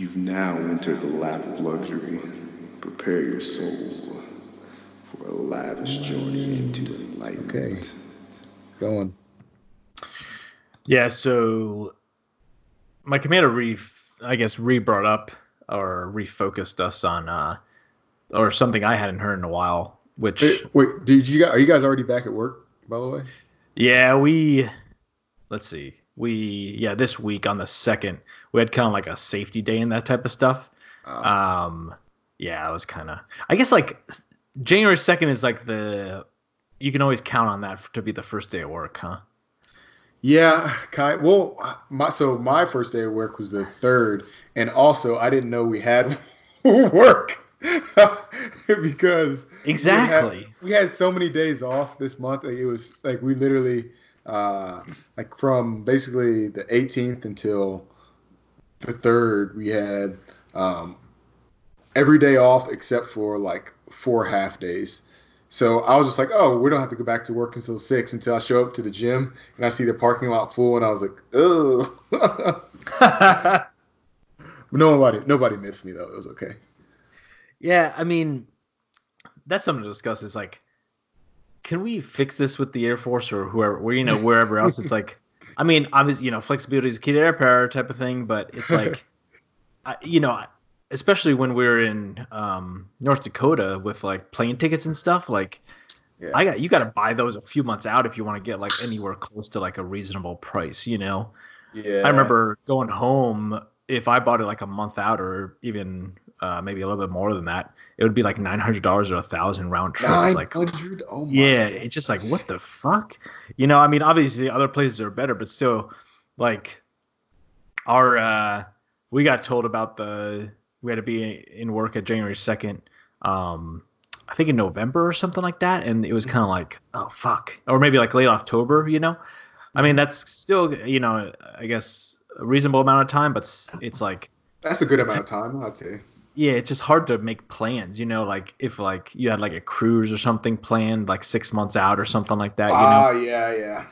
You've now entered the lap of luxury. Prepare your soul for a lavish journey into enlightenment. Okay. Going. Yeah, so my commander re-brought up or refocused us on or something I hadn't heard in a while. Which wait, are you guys already back at work, by the way? Yeah, this week on the 2nd, we had kind of like a safety day and that type of stuff. Yeah, it was kind of, I guess like January 2nd is like you can always count on that to be the first day of work, huh? Yeah, my first day of work was the 3rd, and also I didn't know we had work. Because exactly we had so many days off this month. Like, it was like we literally like from basically the 18th until the 3rd, we had every day off except for like 4 half days. So I was just like, oh, we don't have to go back to work until 6, until I show up to the gym and I see the parking lot full, and I was like, ugh. Nobody missed me though. It was okay. Yeah, I mean, that's something to discuss. Is like, can we fix this with the Air Force or whoever, wherever else? It's like, I mean, obviously, flexibility is key to air power type of thing, but it's like, especially when we were in North Dakota with like plane tickets and stuff, like, yeah. You got to buy those a few months out if you want to get like anywhere close to like a reasonable price, Yeah. I remember going home, if I bought it like a month out or even. Maybe a little bit more than that. It would be like $900 or $1,000 round trip. It's like, oh my yeah, goodness. It's just like, what the fuck? I mean, obviously other places are better, but still, like, our we got told about we had to be in work at January 2nd. I think in November or something like that, and it was kind of like, oh fuck, or maybe like late October. I mean, that's still I guess a reasonable amount of time, but it's like that's a good amount of time, I'd say. Yeah, it's just hard to make plans, like if like you had like a cruise or something planned like 6 months out or something like that. Yeah.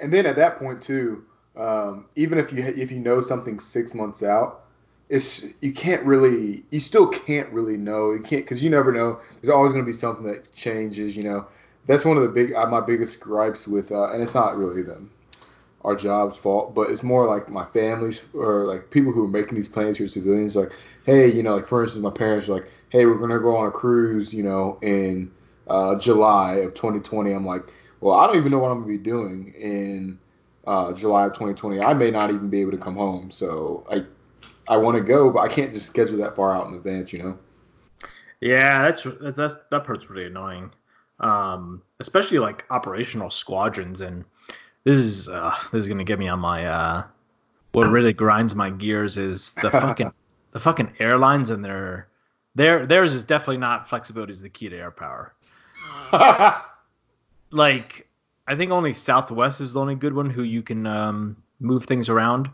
And then at that point too, even if you know something 6 months out, you still can't really know. You can't, because you never know. There's always going to be something that changes. That's one of the my biggest gripes with, and it's not really our job's fault, but it's more like my family's or like people who are making these plans here, civilians, like, hey, like for instance, my parents are like, hey, we're gonna go on a cruise, in July of 2020. I'm like, well, I don't even know what I'm gonna be doing in July of 2020. I may not even be able to come home, so I want to go, but I can't just schedule that far out in advance, Yeah, that part's really annoying, especially like operational squadrons and. This is gonna get me on my what really grinds my gears is the fucking airlines and theirs is definitely not flexibility is the key to air power. Like, I think only Southwest is the only good one who you can move things around.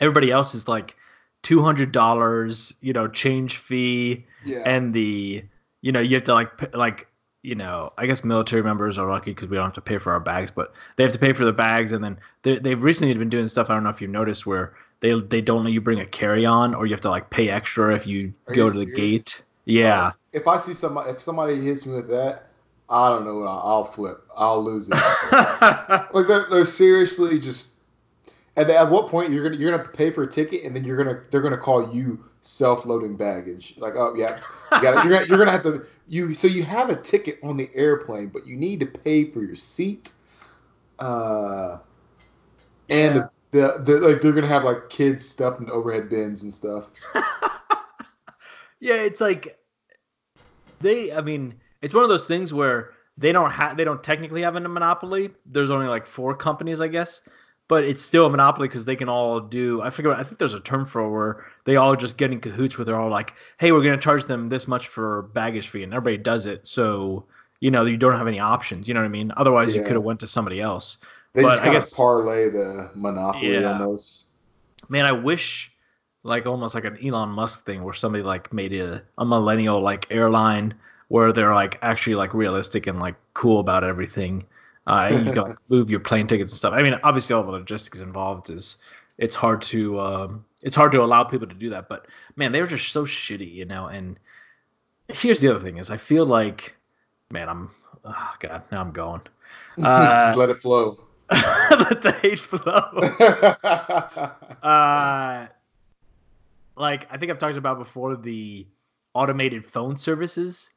Everybody else is like $200, change fee, yeah. And the you have to I guess military members are lucky because we don't have to pay for our bags, but they have to pay for the bags. And then they've recently been doing stuff, I don't know if you've noticed, where they don't let you bring a carry-on, or you have to like pay extra if you go to the gate. Yeah. If I see somebody hits me with that, I don't know what I'll flip. I'll lose it. Like they're seriously just. At what point you're gonna have to pay for a ticket, and then they're gonna call you self-loading baggage. Like, oh yeah, you got it. You're gonna have to so you have a ticket on the airplane, but you need to pay for your seat. And yeah. the they're gonna have like kids stuffed in overhead bins and stuff. Yeah, it's like it's one of those things where they don't technically have a monopoly. There's only like 4 companies, I guess. But it's still a monopoly because they can all do – I think there's a term for it where they all just get in cahoots where they're all like, hey, we're going to charge them this much for baggage fee, and everybody does it. So, you don't have any options. You know what I mean? Otherwise, yeah. You could have went to somebody else. They but just kind of parlay the monopoly almost. Man, I wish like almost like an Elon Musk thing where somebody like made a millennial like airline where they're like actually like realistic and like cool about everything. You can move your plane tickets and stuff. I mean, obviously all the logistics involved it's hard to it's hard to allow people to do that. But man, they were just so shitty, you know. And here's the other thing is I feel like, man, now I'm going. Just let it flow. Let the hate flow. Like I think I've talked about before, the automated phone services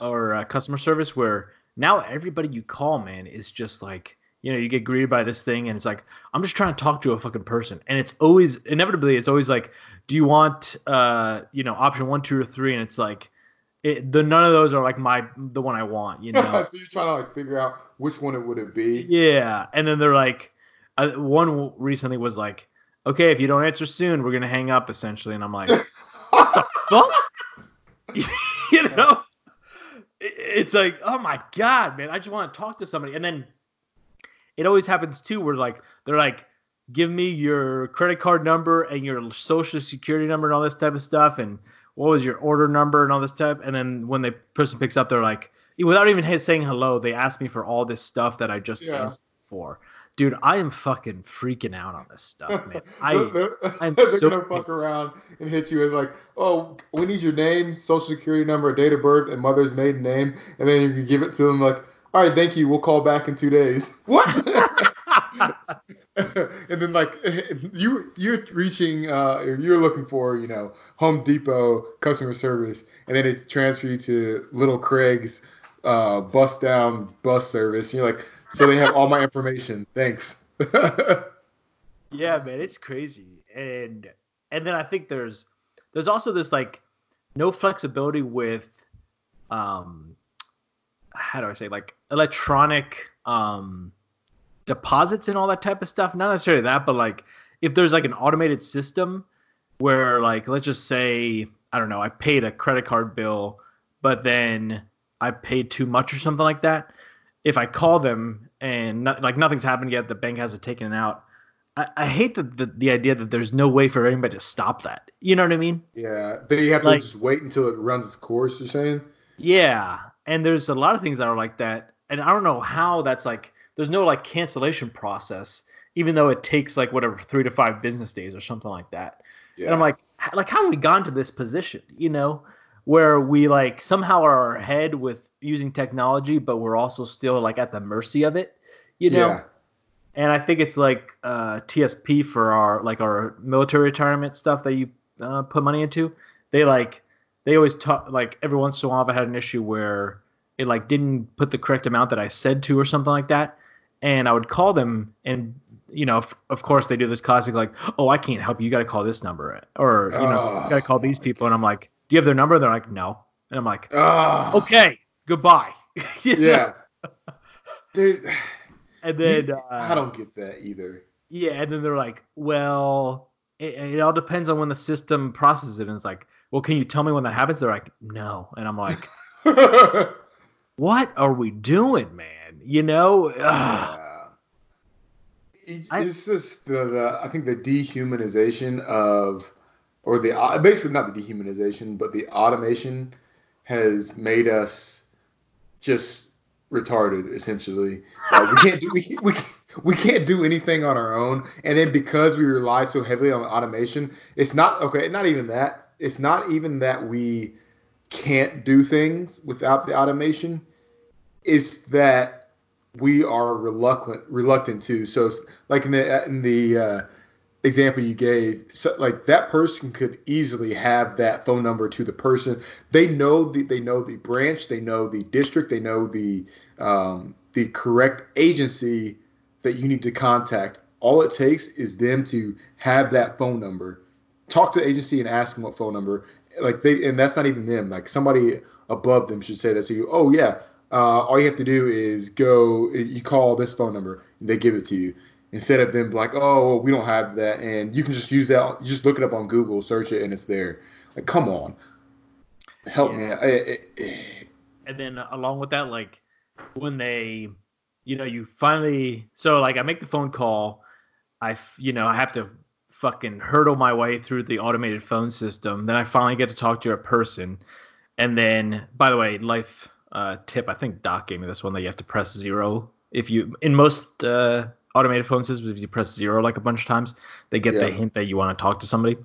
or customer service, where now everybody you call, man, is just like, you know, you get greeted by this thing and it's like, I'm just trying to talk to a fucking person. And it's always inevitably, it's always like, do you want, you know, option 1, 2, or 3? And it's like, none of those are like the one I want, you know. So you're trying to like figure out which one it would it be. Yeah, and then they're like, one recently was like, okay, if you don't answer soon, we're gonna hang up essentially. And I'm like, what the fuck? You know, it's like, oh my god, man, I just want to talk to somebody. And then it always happens too, where like they're like, give me your credit card number and your social security number and all this type of stuff, and what was your order number and all this type? And then when the person picks up, they're like, without even saying hello, they asked me for all this stuff that I just asked for. Dude, I am fucking freaking out on this stuff, man. I'm so gonna fuck around and hit you as like, oh, we need your name, social security number, date of birth, and mother's maiden name, and then you can give it to them like, all right, thank you, we'll call back in 2 days. What? And then like you're reaching you're looking for, you know, Home Depot customer service, and then it transfers you to Little Craig's bus service, and you're like, so they have all my information, thanks. Yeah, man, it's crazy. And then I think there's also this like no flexibility with how do I say, like electronic deposits and all that type of stuff. Not necessarily that, but like if there's like an automated system where like, let's just say, I don't know, I paid a credit card bill, but then I paid too much or something like that. If I call them and nothing's happened yet, the bank hasn't taken it out. I hate the idea that there's no way for anybody to stop that. You know what I mean? Yeah. Then you have to like, just wait until it runs its course, you're saying? Yeah. And there's a lot of things that are like that. And I don't know how that's like, there's no like cancellation process, even though it takes like whatever 3 to 5 business days or something like that. Yeah. And I'm like how have we gone to this position, you know, where we like somehow are ahead with using technology, but we're also still like at the mercy of it, you know? Yeah. And I think it's like TSP for our military retirement stuff that you put money into. They always talk like every once in a while I had an issue where it like didn't put the correct amount that I said to or something like that. And I would call them, and, you know, of course they do this classic, like, oh, I can't help you. You got to call this number, or, you know, you got to call these people. And I'm like, do you have their number? And they're like, no. And I'm like, okay, goodbye. Yeah. Dude, and then I don't get that either. Yeah. And then they're like, well, it all depends on when the system processes it. And it's like, well, can you tell me when that happens? They're like, no. And I'm like, what are we doing, man? You know, it's just I think the dehumanization of, or the basically not the dehumanization, but the automation has made us just retarded. Essentially, we can't do anything on our own. And then because we rely so heavily on automation, it's not okay. Not even that. It's not even that we can't do things without the automation. It's that we are reluctant to. So like in the example you gave, so like that person could easily have that phone number to the person. They know the branch, they know the district, they know the correct agency that you need to contact. All it takes is them to have that phone number. Talk to the agency and ask them what phone number. Like and that's not even them. Like somebody above them should say that to you. Oh yeah. All you have to do is you call this phone number, and they give it to you. Instead of them like, oh, we don't have that, and you can just use that. You just look it up on Google, search it, and it's there. Like, come on. Help me. And then along with that, like, when they, you know, you finally – so, like, I make the phone call. I have to fucking hurdle my way through the automated phone system. Then I finally get to talk to a person. And then, by the way, tip, I think Doc gave me this one, that you have to press 0 if you in most automated phone systems, if you press 0 like a bunch of times, they get the hint that you want to talk to somebody.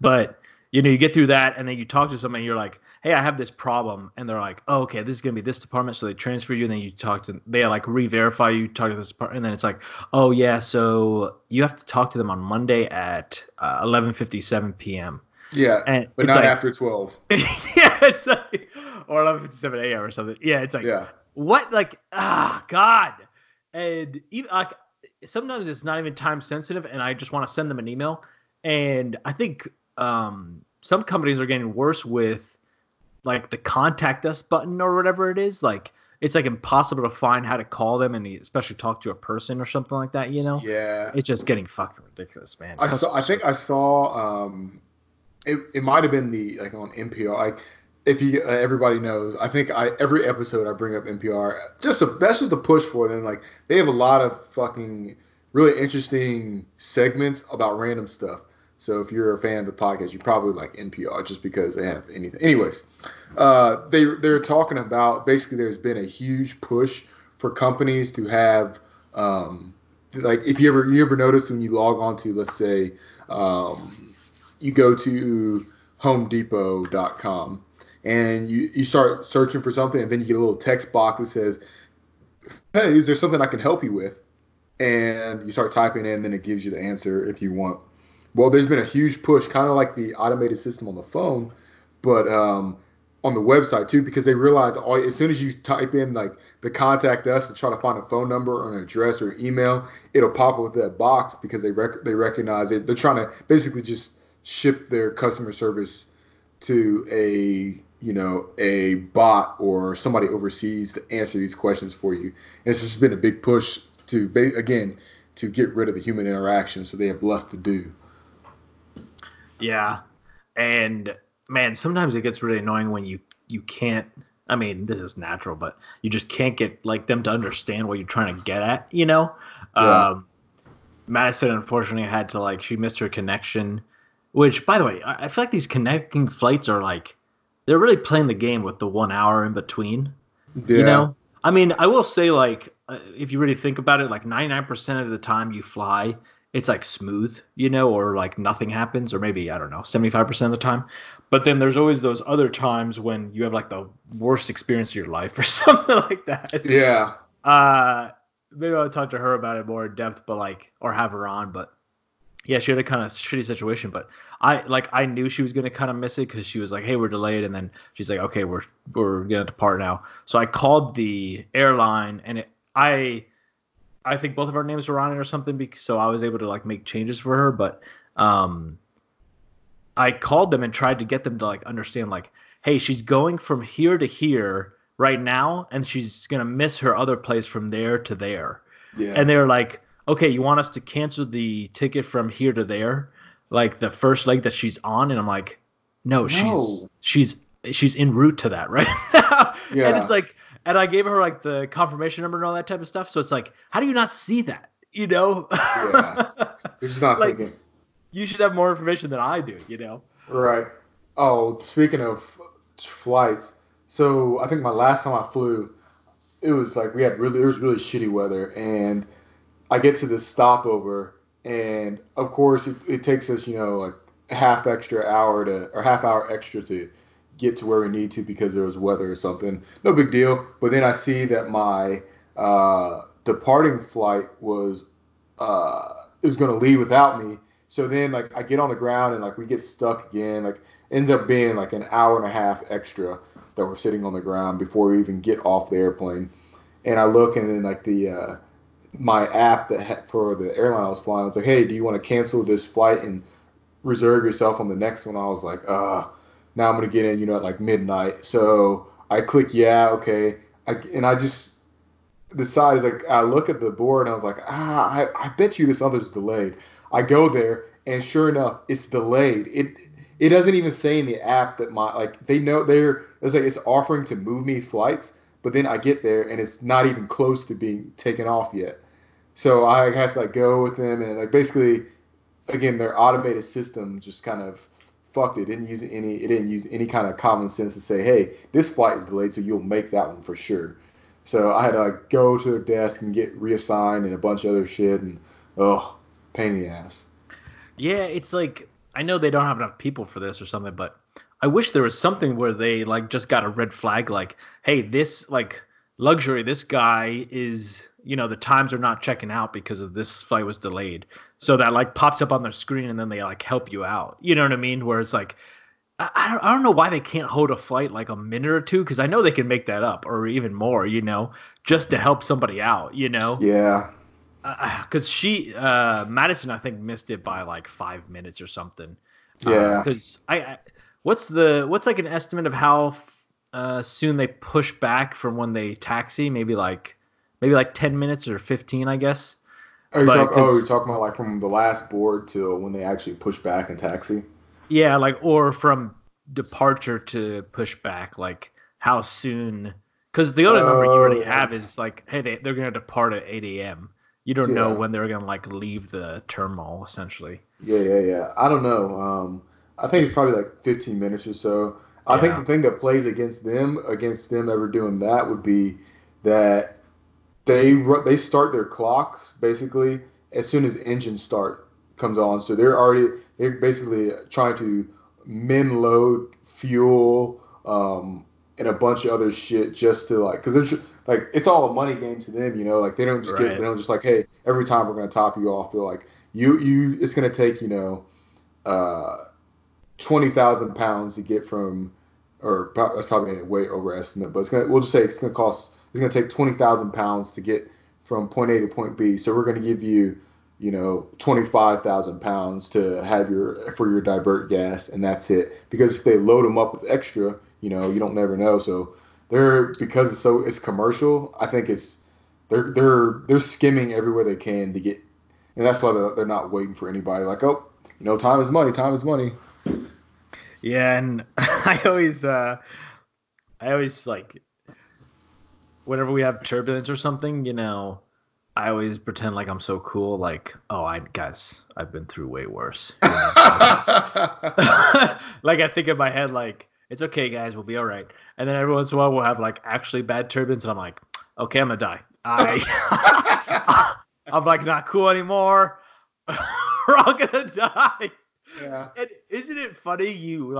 But you know, you get through that and then you talk to somebody and you're like, hey, I have this problem. And they're like, oh, okay, this is going to be this department. So they transfer you and then you talk to them. They like re-verify you, talk to this department. And then it's like, oh, yeah, so you have to talk to them on Monday at 11:57 p.m. Yeah, and but not like, after 12. Yeah, it's like, or 11:57 a.m. or something. Yeah, it's like, what? Like, ah, God. And even, like, sometimes it's not even time sensitive and I just want to send them an email. And I think some companies are getting worse with like the contact us button or whatever it is. Like it's like impossible to find how to call them and especially talk to a person or something like that, you know? Yeah. It's just getting fucking ridiculous, man. I think I saw it might have been like on NPR. Everybody knows, I think every episode I bring up NPR. That's just the push for them. Like they have a lot of fucking really interesting segments about random stuff. So if you're a fan of the podcast, you probably like NPR just because they have anything. Anyways, they're talking about basically there's been a huge push for companies to have like if you ever notice when you log on to, let's say you go to homedepot.com and you start searching for something and then you get a little text box that says, hey, is there something I can help you with? And you start typing in, then it gives you the answer if you want. Well, there's been a huge push, kind of like the automated system on the phone, but on the website too, because they realize as soon as you type in like the contact us to try to find a phone number or an address or email, it'll pop up with that box because they recognize it. They're trying to basically just shift their customer service to a bot or somebody overseas to answer these questions for you. And it's just been a big push to get rid of the human interaction so they have less to do. Yeah, and man, sometimes it gets really annoying when you can't. I mean, this is natural, but you just can't get like them to understand what you're trying to get at, you know? Yeah. Madison, unfortunately, had to she missed her connection, which, by the way, I feel like these connecting flights are they're really playing the game with the 1 hour in between, you know? I mean, I will say if you really think about it, 99% of the time you fly, it's smooth, you know, or nothing happens, or maybe, I don't know, 75% of the time. But then there's always those other times when you have the worst experience of your life or something like that. Yeah. Maybe I'll talk to her about it more in depth, but or have her on. But yeah, she had a kind of shitty situation. But I knew she was going to kind of miss it because she was like, hey, we're delayed. And then she's like, okay, we're going to depart now. So I called the airline and I think both of our names were on it or something, so I was able to make changes for her. But I called them and tried to get them to understand hey, she's going from here to here right now, and she's gonna miss her other place from there to there. Yeah. And they were like, okay, you want us to cancel the ticket from here to there, the first leg that she's on? And I'm like, no. she's en route to that right now. Yeah. And it's like. And I gave her the confirmation number and all that type of stuff. So it's how do you not see that? You know? Yeah. You're just not thinking. You should have more information than I do, you know? Right. Oh, speaking of flights. So I think my last time I flew, it was it was really shitty weather. And I get to this stopover. And of course it takes us, you know, half hour extra to get to where we need to because there was weather or something. No big deal. But then I see that my departing flight was it was going to leave without me. So then I get on the ground and we get stuck again. Ends up being an hour and a half extra that we're sitting on the ground before we even get off the airplane. And I look and then the my app for the airline I was flying, it's hey, do you want to cancel this flight and reserve yourself on the next one? I was now I'm going to get in, you know, at midnight. So I click, yeah, okay. And I just decided, I look at the board and I was I bet you this other's delayed. I go there and sure enough, it's delayed. It doesn't even say in the app that my, they know it's offering to move me flights, but then I get there and it's not even close to being taken off yet. So I have to go with them and basically, again, their automated system just kind of fucked it. It didn't use any kind of common sense to say, hey, this flight is delayed, so you'll make that one for sure. So I had to like go to their desk and get reassigned and a bunch of other shit, and pain in the ass. Yeah, it's like, I know they don't have enough people for this or something, but I wish there was something where they like just got a red flag, like, hey, this like luxury, this guy is, you know, the times are not checking out because of this flight was delayed. So that like pops up on their screen and then they like help you out. You know what I mean? Where it's like, I don't know why they can't hold a flight like a minute or two, because I know they can make that up or even more, you know, just to help somebody out, you know? Yeah. Because Madison, I think, missed it by like 5 minutes or something. Yeah. Because what's like an estimate of how soon they push back from when they taxi? Maybe like 10 minutes or 15, I guess. You're talking about like from the last board to when they actually push back and taxi? Yeah, like, or from departure to push back, like how soon? Because the other number you already have is like, hey, they're going to depart at 8 a.m. You don't know when they're going to like leave the terminal, essentially. Yeah. I don't know. I think it's probably like 15 minutes or so. I think the thing that plays against them ever doing that would be that they start their clocks basically as soon as engine start comes on. So they're basically trying to min load fuel and a bunch of other shit just to like, because they're like, it's all a money game to them, you know, like they don't just hey, every time we're going to top you off. They're like, you it's going to take, you know, 20,000 pounds to get from, or that's probably a way overestimate, but it's going to take 20,000 pounds to get from point A to point B. So we're going to give you, you know, 25,000 pounds to have for your divert gas, and that's it. Because if they load them up with extra, you know, you don't never know. So because it's commercial, I think they're skimming everywhere they can to get, and that's why they're not waiting for anybody. Like, oh, you know, time is money. Time is money. Yeah, and I always like, whenever we have turbulence or something, you know, I always pretend like I'm so cool. Like, oh, I guys, I've been through way worse. You know? Like, I think in my head, like, it's okay, guys, we'll be all right. And then every once in a while, we'll have like actually bad turbulence, and I'm like, okay, I'm gonna die. I'm like not cool anymore. We're all gonna die. Yeah. And isn't it funny you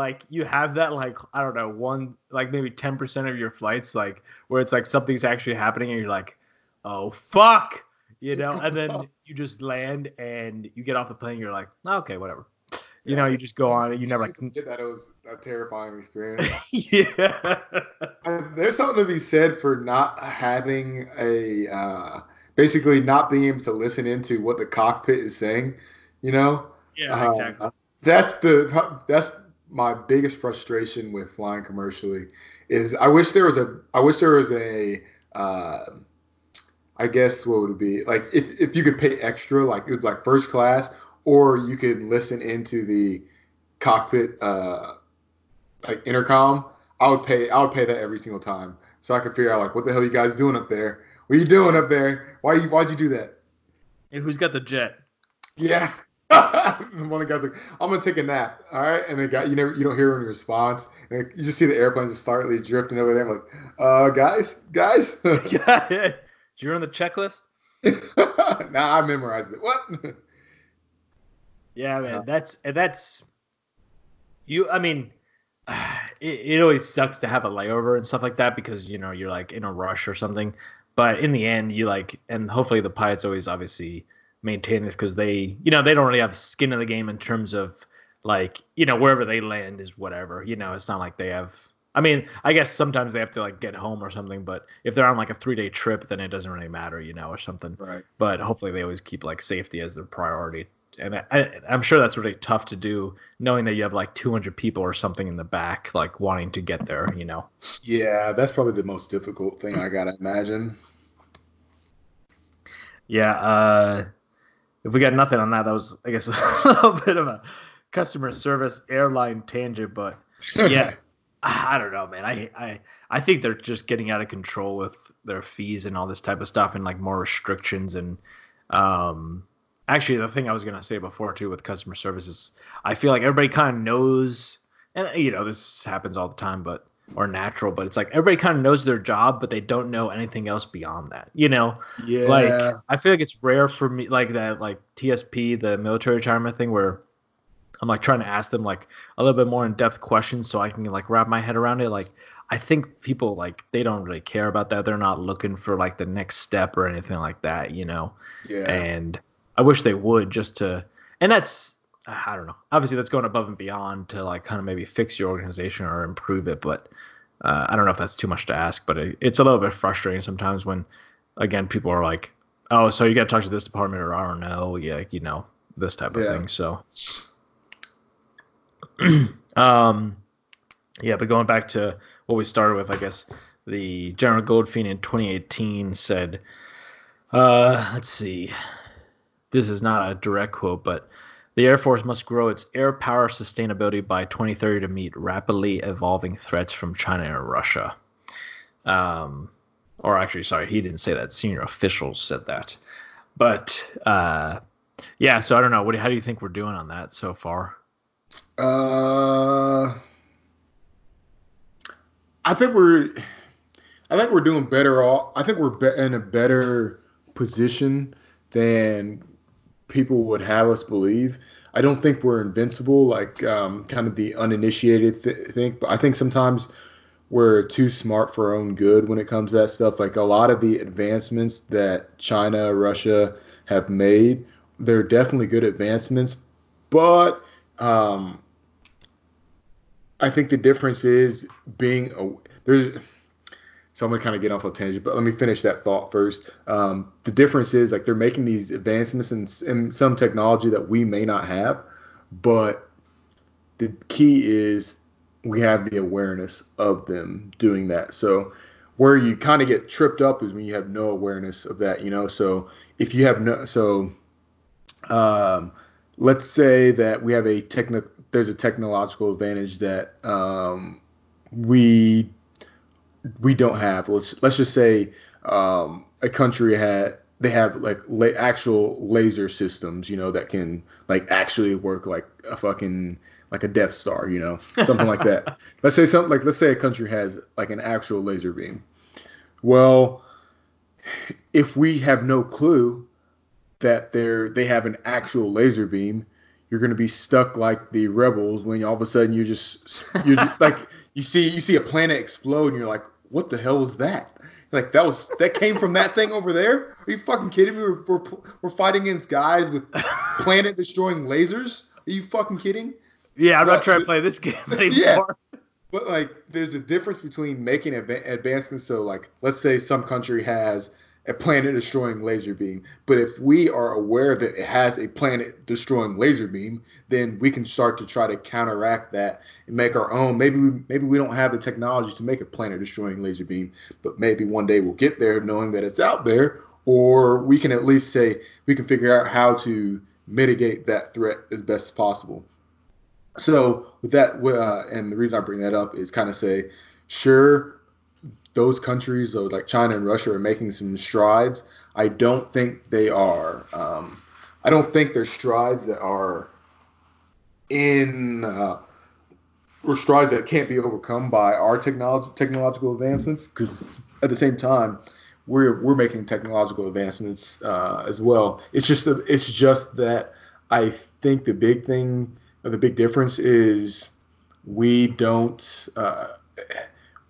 have that like, I don't know, one like maybe 10% of your flights like where it's like something's actually happening and you're like, oh fuck, you know, and then you just land and you get off the plane and you're like, oh, okay, whatever, you know, you just go on and you never like that. It was a terrifying experience. Yeah. There's something to be said for not having a basically not being able to listen into what the cockpit is saying, you know? Yeah, exactly. That's my biggest frustration with flying commercially is I wish there was a I guess what would it be like if you could pay extra, like it was like first class, or you could listen into the cockpit like intercom. I would pay that every single time so I could figure out like what the hell you guys doing up there? What are you doing up there? Why'd you do that? And who's got the jet? Yeah. One of the guys like, I'm gonna take a nap, all right? And the guy, you don't hear any response, and you just see the airplane just slightly drifting over there. I'm like, guys. Yeah. Did you run the checklist? Nah, I memorized it. What? Yeah, man. Yeah. That's you. I mean, it always sucks to have a layover and stuff like that because you know you're like in a rush or something. But in the end, you like, and hopefully the pilots always obviously maintain this because they, you know, they don't really have skin in the game in terms of like, you know, wherever they land is whatever, you know, it's not like they have, I mean, I guess sometimes they have to like get home or something, but if they're on like a 3-day trip, then it doesn't really matter, you know, or something. Right. But hopefully they always keep like safety as their priority. And I'm sure that's really tough to do knowing that you have like 200 people or something in the back, like wanting to get there, you know? Yeah. That's probably the most difficult thing I got to imagine. Yeah. If we got nothing on that, that was, I guess, a little bit of a customer service airline tangent. But, yeah, I don't know, man. I think they're just getting out of control with their fees and all this type of stuff and, like, more restrictions. And actually, the thing I was going to say before, too, with customer service is I feel like everybody kind of knows – and, you know, this happens all the time. But or natural, but it's like everybody kind of knows their job, but they don't know anything else beyond that, you know? Yeah. Like, I feel like it's rare for me, like that, like TSP, the military retirement thing, where I'm like trying to ask them like a little bit more in-depth questions so I can like wrap my head around it. Like, I think people, like, they don't really care about that. They're not looking for like the next step or anything like that, you know? Yeah. And I wish they would, just to, and that's, I don't know. Obviously, that's going above and beyond to like kind of maybe fix your organization or improve it. But I don't know if that's too much to ask. But it's a little bit frustrating sometimes when, again, people are like, "Oh, so you got to talk to this department," or "I don't know, yeah, you know, this type of thing." So, yeah. But going back to what we started with, I guess the General Goldfein in 2018 said, "Let's see, this is not a direct quote, but." The Air Force must grow its air power sustainability by 2030 to meet rapidly evolving threats from China and Russia. Or actually, sorry, he didn't say that. Senior officials said that. But, yeah, so I don't know. How do you think we're doing on that so far? I think we're doing better. I think we're in a better position than people would have us believe. I don't think we're invincible, like kind of the uninitiated think, but I think sometimes we're too smart for our own good when it comes to that stuff. Like a lot of the advancements that China, Russia have made, they're definitely good advancements, but I think the difference is being there's. So I'm going to kind of get off a tangent, but let me finish that thought first. The difference is, like, they're making these advancements in some technology that we may not have, but the key is we have the awareness of them doing that. So where you kind of get tripped up is when you have no awareness of that, you know? So if you have no – so let's say that we have a there's a technological advantage that we don't have. Let's just say a country they have like actual laser systems, you know, that can like actually work like a fucking like a Death Star, you know, something like that. Let's say a country has like an actual laser beam. Well, if we have no clue that they have an actual laser beam, you're going to be stuck like the rebels when all of a sudden you're just like you see a planet explode and you're like, what the hell was that? Like that came from that thing over there? Are you fucking kidding me? We're fighting against guys with planet destroying lasers? Are you fucking kidding? Yeah, I'm not trying to play this game anymore. Yeah. But like, there's a difference between making advancements. So like, let's say some country has a planet destroying laser beam, but if we are aware that it has a planet destroying laser beam, then we can start to try to counteract that and make our own. Maybe we don't have the technology to make a planet destroying laser beam, but maybe one day we'll get there knowing that it's out there, or we can at least say we can figure out how to mitigate that threat as best as possible. So with that, and the reason I bring that up is kind of say, sure, those countries, though, like China and Russia, are making some strides. I don't think they are. I don't think they're strides that are or strides that can't be overcome by our technological advancements. Because at the same time, we're making technological advancements as well. It's just that I think the big thing, or the big difference, is we don't.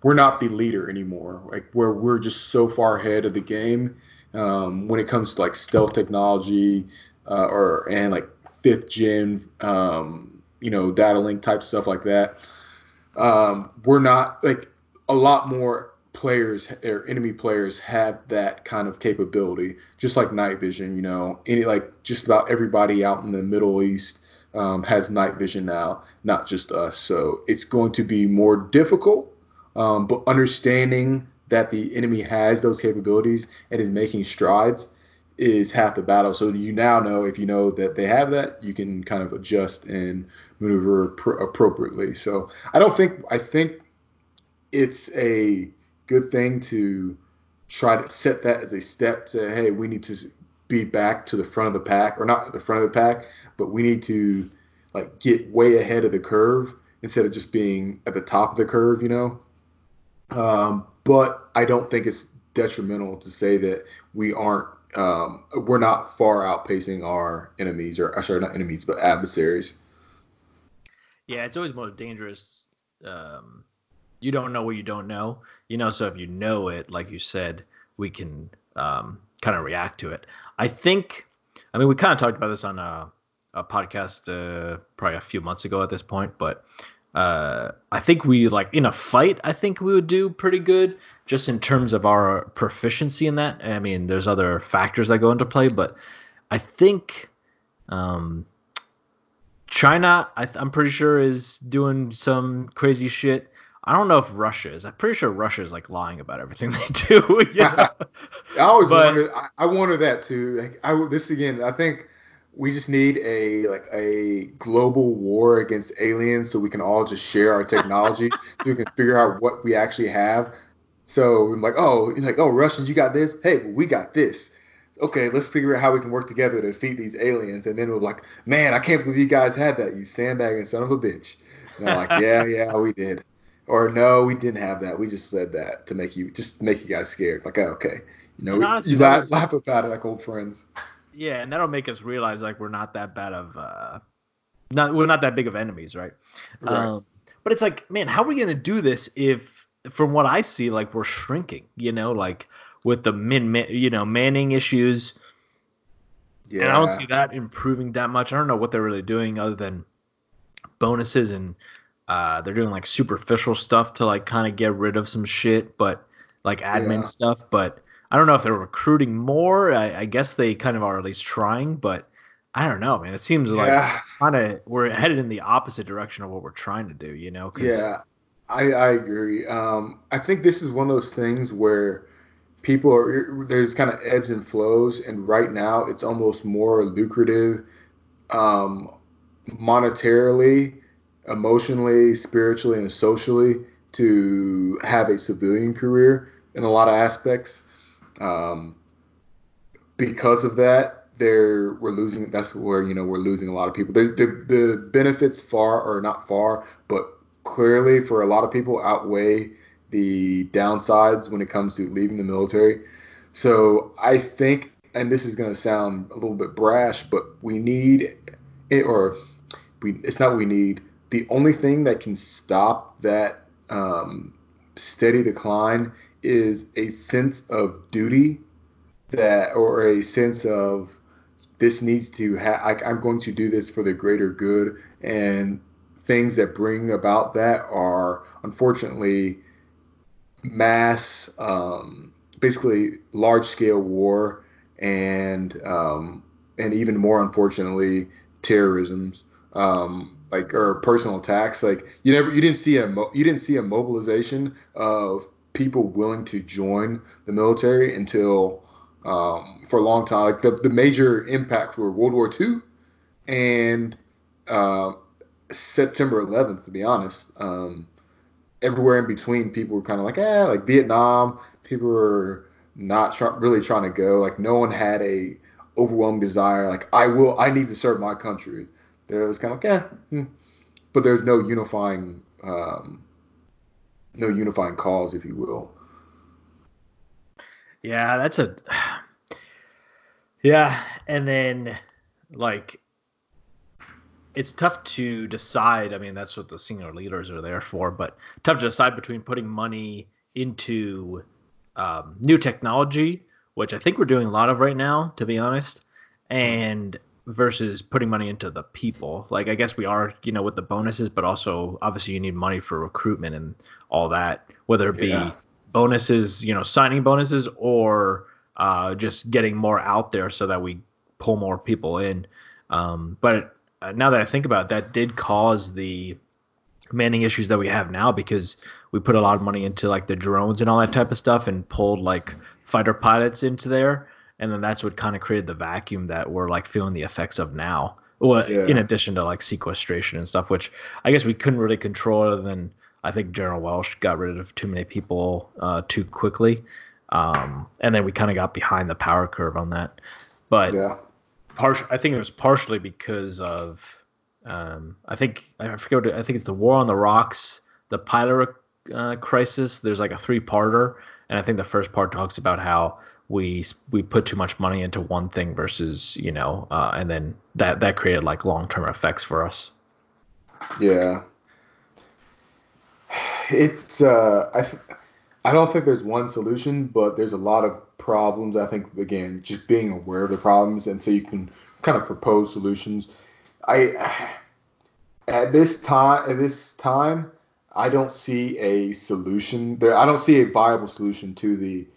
We're not the leader anymore, like where we're just so far ahead of the game when it comes to like stealth technology or like 5th gen, you know, data link type stuff like that. We're not like a lot more players or enemy players have that kind of capability, just like night vision, you know, like just about everybody out in the Middle East has night vision now, not just us. So it's going to be more difficult. But understanding that the enemy has those capabilities and is making strides is half the battle. So you now know, if you know that they have that, you can kind of adjust and maneuver appropriately. So I think it's a good thing to try to set that as a step to, hey, we need to be back to the front of the pack, or not the front of the pack, but we need to like get way ahead of the curve instead of just being at the top of the curve, you know? But I don't think it's detrimental to say that we aren't, we're not far outpacing our enemies, or sorry, not enemies, but adversaries. Yeah, it's always more dangerous. You don't know what you don't know, you know. So if you know it, like you said, we can kind of react to it. I think, I mean, we kind of talked about this on a podcast probably a few months ago at this point, but I think we, like, in a fight, I think we would do pretty good just in terms of our proficiency in that. I mean, there's other factors that go into play, but I think China, I'm pretty sure, is doing some crazy shit. I don't know if Russia is. I'm pretty sure Russia is, like, lying about everything they do. You know? I always wonder. I wonder that too. Like, this again, I think we just need a global war against aliens so we can all just share our technology, so we can figure out what we actually have. So I'm like, oh, Russians, you got this. Hey, we got this. Okay, let's figure out how we can work together to defeat these aliens. And then we're like, man, I can't believe you guys had that. You sandbagging son of a bitch. And I'm like, yeah, we did. Or no, we didn't have that. We just said that to make you guys scared. Like, oh, okay, you know, honestly, you laugh about it like old friends. Yeah, and that'll make us realize, like, we're not that bad of, we're not that big of enemies, right? Right. But it's like, man, how are we gonna do this if, from what I see, like, we're shrinking? You know, like with the Manning issues. Yeah. And I don't see that improving that much. I don't know what they're really doing other than bonuses and. They're doing, like, superficial stuff to, like, kind of get rid of some shit, but, like, admin stuff. But I don't know if they're recruiting more. I guess they kind of are at least trying, but I don't know, man. It seems like kind of we're headed in the opposite direction of what we're trying to do, you know? 'Cause yeah, I agree. I think this is one of those things where people are – there's kind of ebbs and flows, and right now it's almost more lucrative monetarily, emotionally, spiritually, and socially to have a civilian career in a lot of aspects. Because of that, we're losing a lot of people. The benefits but clearly for a lot of people outweigh the downsides when it comes to leaving the military. So I think, and this is going to sound a little bit brash, but the only thing that can stop that steady decline is a sense of duty, or a sense of this needs to I'm going to do this for the greater good. And things that bring about that are, unfortunately, mass, basically large scale war, and even more unfortunately terrorism. Or personal attacks. Like, you didn't see a mobilization of people willing to join the military until for a long time. Like, the major impact were World War II and September 11th. To be honest, everywhere in between, people were kind of like, like Vietnam. People were not really trying to go. Like, no one had a overwhelming desire. Like, I need to serve my country. There was kind of like, but there's no unifying cause, if you will. Yeah, and then, like, it's tough to decide. I mean, that's what the senior leaders are there for, but tough to decide between putting money into new technology, which I think we're doing a lot of right now, to be honest, and versus putting money into the people. Like, I guess we are, you know, with the bonuses, but also obviously you need money for recruitment and all that, whether it be bonuses, you know, signing bonuses, or just getting more out there so that we pull more people in. But now that I think about it, that did cause the Manning issues that we have now, because we put a lot of money into, like, the drones and all that type of stuff, and pulled, like, fighter pilots into there. And then that's what kind of created the vacuum that we're, like, feeling the effects of now. Well, in addition to, like, sequestration and stuff, which I guess we couldn't really control, other than I think General Welsh got rid of too many people too quickly. And then we kind of got behind the power curve on that. But I think it was partially because of I think it's the War on the Rocks, the pilot crisis, there's like a three-parter, and I think the first part talks about how we put too much money into one thing versus, you know, and then that created like long-term effects for us. Yeah. It's I don't think there's one solution, but there's a lot of problems. I think, again, just being aware of the problems, and so you can kind of propose solutions. At this time, I don't see a solution there. I don't see a viable solution to the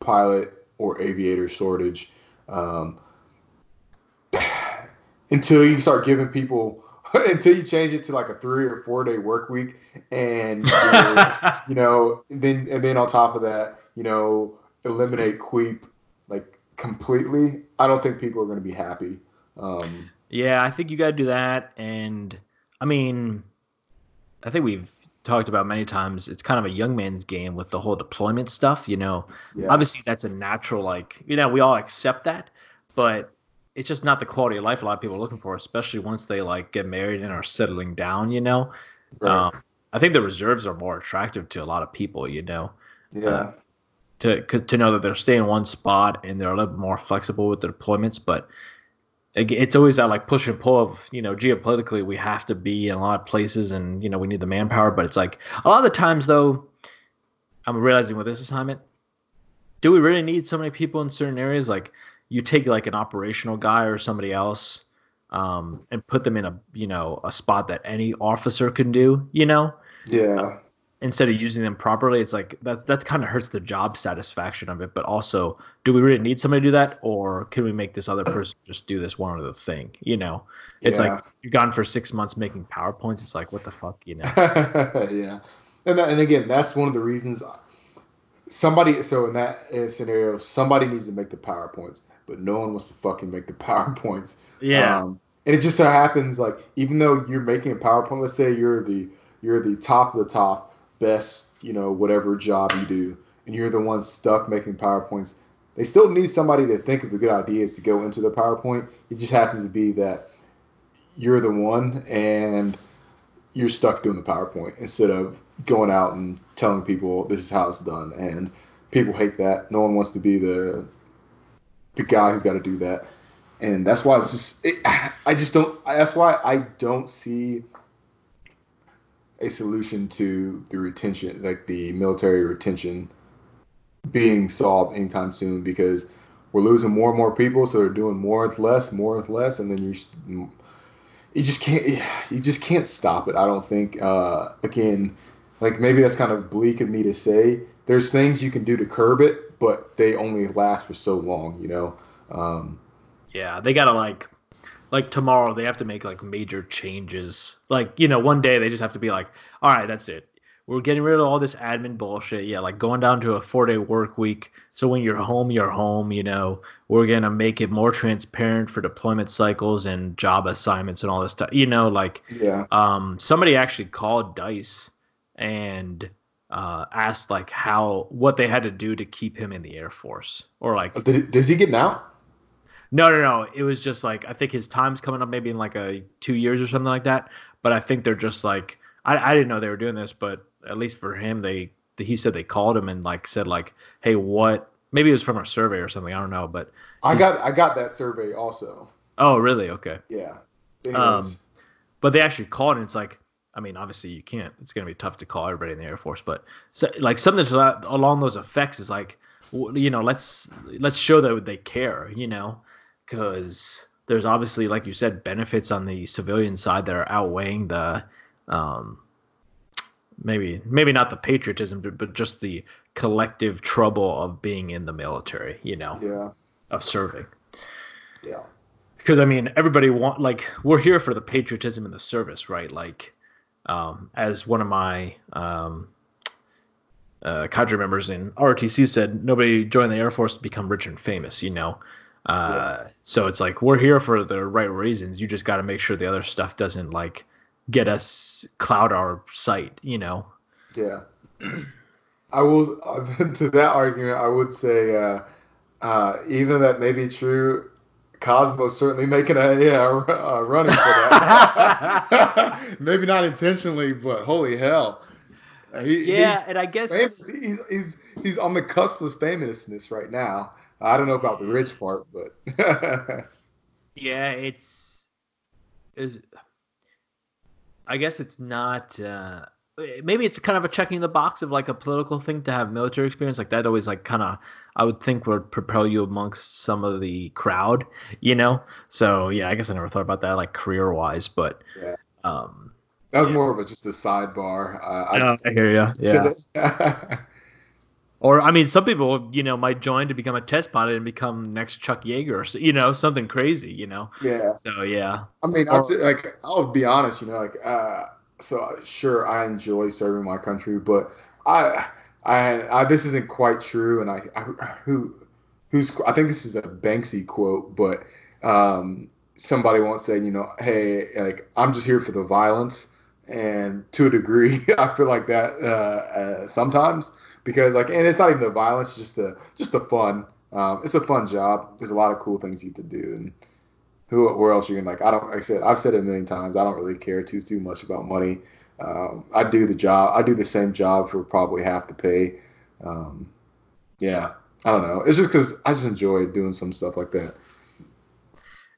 pilot or aviator shortage until you start giving people. Until you change it to like a 3 or 4 day work week, and you know, then on top of that, you know, eliminate QEEP like completely. I don't think people are going to be happy. Yeah, I think you got to do that, and I mean, I think we've talked about many times. It's kind of a young man's game with the whole deployment stuff. You know, yeah. Obviously that's a natural, like, you know, we all accept that, but it's just not the quality of life a lot of people are looking for, especially once they like get married and are settling down, you know. Right. I think the reserves are more attractive to a lot of people, you know. Yeah. To know that they're staying in one spot and they're a little more flexible with their deployments, but it's always that like push and pull of, you know, geopolitically we have to be in a lot of places and, you know, we need the manpower, but it's like a lot of the times though, I'm realizing with this assignment, do we really need so many people in certain areas? Like, you take like an operational guy or somebody else and put them in a, you know, a spot that any officer can do, you know? Yeah. Instead of using them properly, it's like that kind of hurts the job satisfaction of it. But also, do we really need somebody to do that, or can we make this other person just do this one other thing? You know, it's like you're gone for 6 months making PowerPoints. It's like, what the fuck, you know? Yeah. And again, that's one of the reasons in that scenario, somebody needs to make the PowerPoints. But no one wants to fucking make the PowerPoints. Yeah. And it just so happens, like, even though you're making a PowerPoint, let's say you're the top of the top best, you know, whatever job you do, and you're the one stuck making PowerPoints, they still need somebody to think of the good ideas to go into the PowerPoint. It just happens to be that you're the one and you're stuck doing the PowerPoint instead of going out and telling people this is how it's done. And people hate that. No one wants to be the guy who's got to do that, and that's why it's just. That's why I don't see a solution to the retention, like the military retention, being solved anytime soon, because we're losing more and more people, so they're doing more with less, and then you just can't stop it. I don't think. Again, like maybe that's kind of bleak of me to say. There's things you can do to curb it, but they only last for so long, you know? Yeah, they got to like tomorrow they have to make like major changes. Like, you know, one day they just have to be like, all right, that's it. We're getting rid of all this admin bullshit. Yeah, like going down to a 4-day work week. So when you're home, you know, we're going to make it more transparent for deployment cycles and job assignments and all this stuff, you know, like somebody actually called DICE and asked like what they had to do to keep him in the Air Force, or like does he get out? No. It was just like, I think his time's coming up maybe in like 2 years or something like that. But I think they're just like, I didn't know they were doing this, but at least for him, he said they called him and like said like, hey, what? Maybe it was from a survey or something. I don't know, but I got that survey also. Oh really? Okay. Yeah. But they actually called and it's like, I mean, obviously you can't. It's going to be tough to call everybody in the Air Force, but so, like something along those effects is like, you know, let's show that they care, you know, because there's obviously, like you said, benefits on the civilian side that are outweighing the maybe not the patriotism, but just the collective trouble of being in the military, you know, of serving. Yeah. Because I mean, everybody we're here for the patriotism and the service, right? Like. As one of my cadre members in ROTC said, nobody joined the Air Force to become rich and famous, you know. So it's like, we're here for the right reasons. You just got to make sure the other stuff doesn't like get us, cloud our sight, you know. Yeah. I will, to that argument, I would say even that may be true. Cosmo's certainly making a running for that. Maybe not intentionally, but holy hell. And I guess he's on the cusp of famousness right now. I don't know about the rich part, but I guess it's not. Maybe it's kind of a checking the box of like a political thing to have military experience like that. Always like kind of, I would think, would propel you amongst some of the crowd, you know? So yeah, I guess I never thought about that like career wise, but that was more of a, just a sidebar. I hear you. Yeah. Or I mean, some people, you know, might join to become a test pilot and become next Chuck Yeager, or, you know, something crazy, you know? Yeah. So yeah. I mean, I'll be honest, you know, like. So sure, I enjoy serving my country, but I this isn't quite true, and I think this is a Banksy quote, but somebody once said, you know, hey, like I'm just here for the violence, and to a degree, I feel like that sometimes because like, and it's not even the violence, it's just the fun. It's a fun job. There's a lot of cool things you get to do, and. Where else are you gonna like? I've said it a million times. I don't really care too much about money. I do the job. I do the same job for probably half the pay. I don't know. It's just because I just enjoy doing some stuff like that.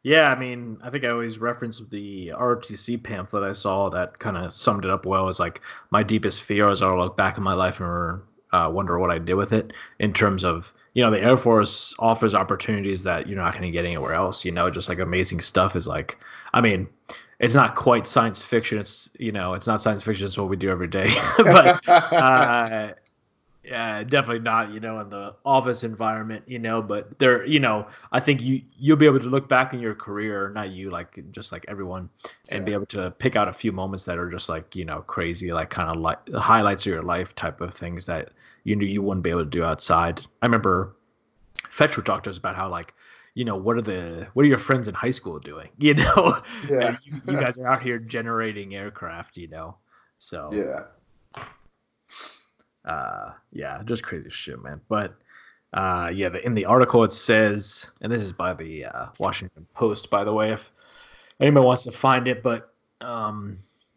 Yeah, I mean, I think I always reference the ROTC pamphlet I saw that kind of summed it up well. It's like my deepest fears are look back in my life and wonder what I did with it in terms of. You know, the Air Force offers opportunities that you're not going to get anywhere else. You know, just like amazing stuff is like, I mean, it's not quite science fiction. It's, you know, it's not science fiction. It's what we do every day. But yeah, definitely not, you know, in the office environment, you know, but there, you know, I think you'll be able to look back in your career, not you, like just like everyone, and be able to pick out a few moments that are just like, you know, crazy, like kind of like highlights of your life type of things that you knew you wouldn't be able to do outside. I remember Fetch would talk to us about how, like, you know, what are your friends in high school doing? You know, you guys are out here generating aircraft, you know, so just crazy shit, man. But in the article it says, and this is by the Washington Post, by the way, if anyone wants to find it, but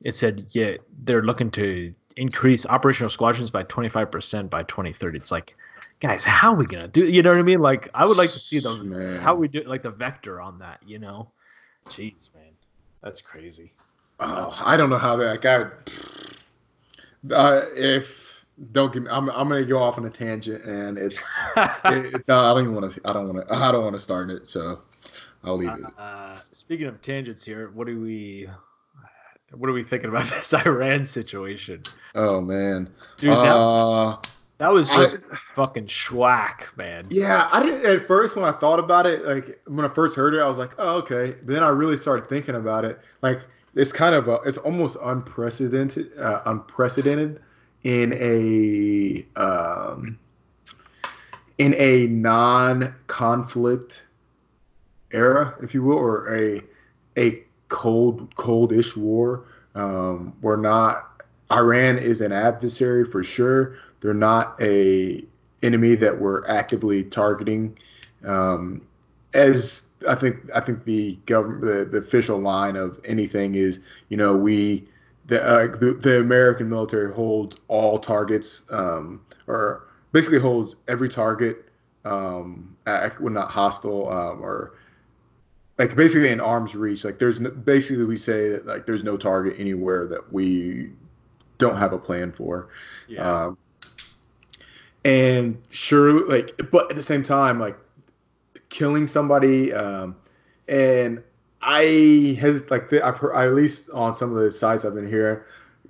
it said, yeah, they're looking to increase operational squadrons by 25% by 2030. It's like, guys, how are we gonna do? You know what I mean? Like, I would like to see them how we do, like the vector on that. You know, jeez, man, that's crazy. Oh, I don't know how that guy. I'm gonna go off on a tangent, and it's. I don't want to start it, so I'll leave it. Speaking of tangents, here, What are we thinking about this Iran situation? Oh, man. Dude, that was just fucking schwack, man. Yeah, I didn't – at first when I thought about it, like when I first heard it, I was like, oh, okay. But then I really started thinking about it. Like it's kind of it's almost unprecedented in a non-conflict era, if you will, or a coldish war. Iran is an adversary for sure. They're not a enemy that we're actively targeting. As I think the official line of anything is, you know, the American military holds all targets, or basically holds every target, not hostile, or like basically in arm's reach. Like there's basically we say that like there's no target anywhere that we don't have a plan for. Yeah. And sure, like, but at the same time, like killing somebody, and I've heard, at least on some of the sites I've been hearing,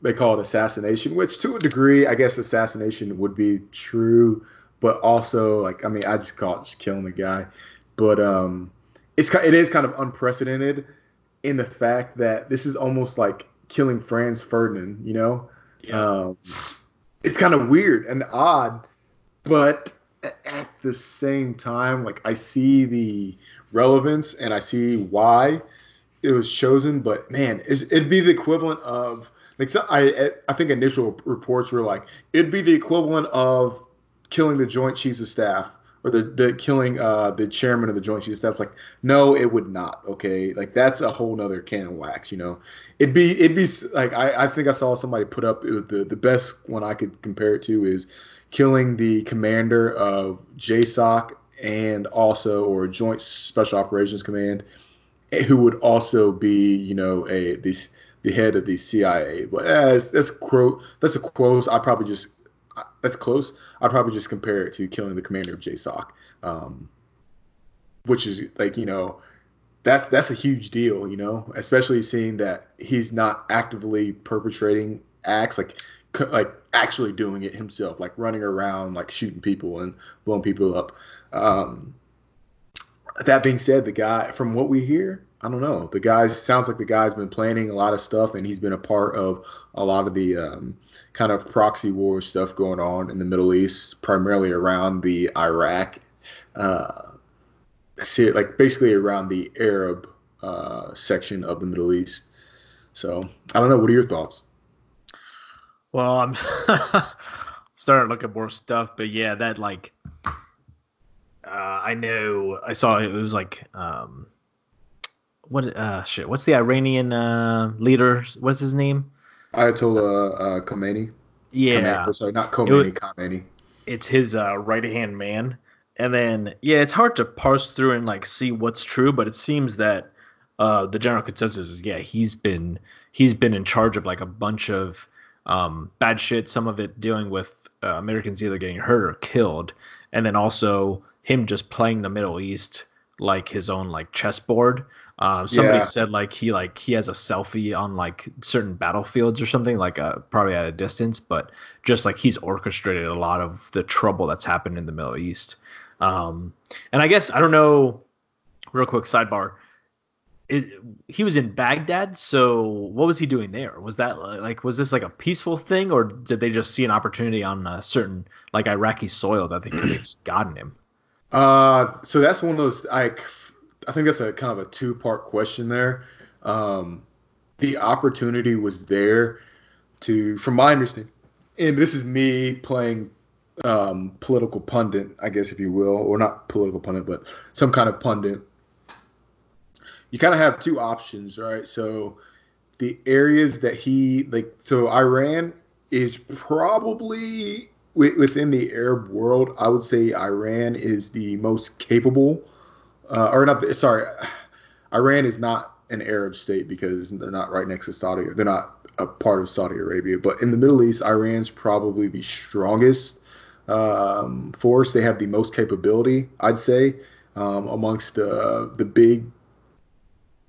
they call it assassination, which to a degree, I guess assassination would be true, but also like, I mean, I just call it just killing the guy, but, It is kind of unprecedented in the fact that this is almost like killing Franz Ferdinand, you know? Yeah. It's kind of weird and odd, but at the same time, like I see the relevance and I see why it was chosen, but man, it'd be the equivalent of like I think initial reports were like it'd be the equivalent of killing the Joint Chiefs of Staff. or the killing the chairman of the Joint Chiefs of Staff's, like, no, it would not. Okay, like that's a whole nother can of wax. You know, it'd be like I think I saw somebody put up the best one I could compare it to is killing the commander of JSOC and also or Joint Special Operations Command, who would also be the head of the CIA. But I'd probably just compare it to killing the commander of JSOC, which is like, that's a huge deal, especially seeing that he's not actively perpetrating acts like actually doing it himself, like running around, like shooting people and blowing people up. That being said, the guy, from what we hear, I don't know. The guy sounds like the guy's been planning a lot of stuff, and he's been a part of a lot of the kind of proxy war stuff going on in the Middle East, primarily around the Iraq, like basically around the Arab section of the Middle East. So I don't know. What are your thoughts? Well, I'm starting to look at more stuff, but yeah, that like I know I saw it was like. What's the Iranian leader? What's his name? Ayatollah Khamenei. Yeah. Khamenei. It's his right-hand man. And then, yeah, it's hard to parse through and, like, see what's true, but it seems that the general consensus is, yeah, he's been in charge of, like, a bunch of bad shit, some of it dealing with Americans either getting hurt or killed, and then also him just playing the Middle East like his own, like, chessboard. Somebody said he has a selfie on like certain battlefields or something, like probably at a distance, but just like he's orchestrated a lot of the trouble that's happened in the Middle East. And I guess, I don't know, real quick sidebar, he was in Baghdad, so what was he doing there? Was that like, was this like a peaceful thing, or did they just see an opportunity on a certain like Iraqi soil that they could have gotten him? So that's one of those I think that's a kind of a two-part question there. The opportunity was there to, from my understanding, and this is me playing political pundit, I guess, if you will, or not political pundit, but some kind of pundit. You kind of have two options, right? So the areas that Iran is probably within the Arab world. I would say Iran is the most capable. Iran is not an Arab state because they're not right next to Saudi. They're not a part of Saudi Arabia. But in the Middle East, Iran's probably the strongest force. They have the most capability, I'd say, amongst the big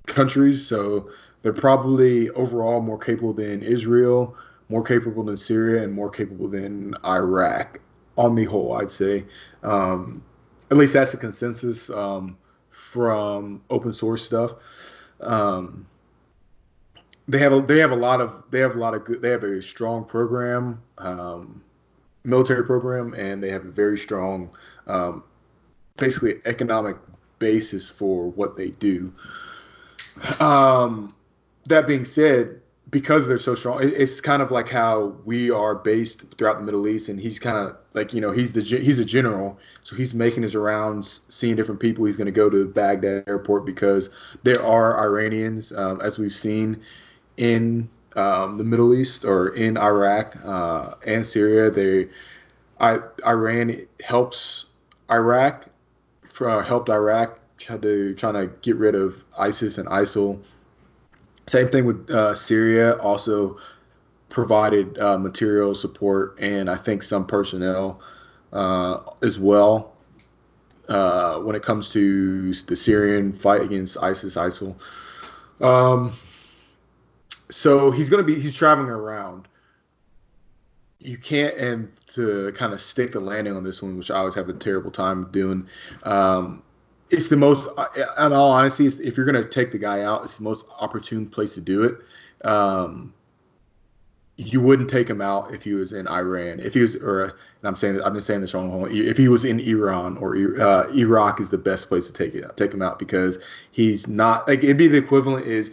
countries. So they're probably overall more capable than Israel, more capable than Syria, and more capable than Iraq on the whole, I'd say. At least that's the consensus. From open source stuff, they have a strong program, military program, and they have a very strong, basically economic basis for what they do. That being said, because they're so strong, it's kind of like how we are based throughout the Middle East, and he's kind of like, he's a general, so he's making his rounds, seeing different people. He's going to go to Baghdad airport because there are Iranians, as we've seen in the Middle East or in Iraq and Syria. Iran helps Iraq, helped Iraq trying to get rid of ISIS and ISIL. Same thing with Syria, also provided material support and I think some personnel as well when it comes to the Syrian fight against ISIS, ISIL. So he's traveling around. You can't, and to kind of stick the landing on this one, which I always have a terrible time doing, it's the most, in all honesty, if you're going to take the guy out, it's the most opportune place to do it. You wouldn't take him out if he was in Iran. If he was, I've been saying this wrong. If he was in Iran or Iraq, is the best place to take him out, because he's not, like, it'd be the equivalent is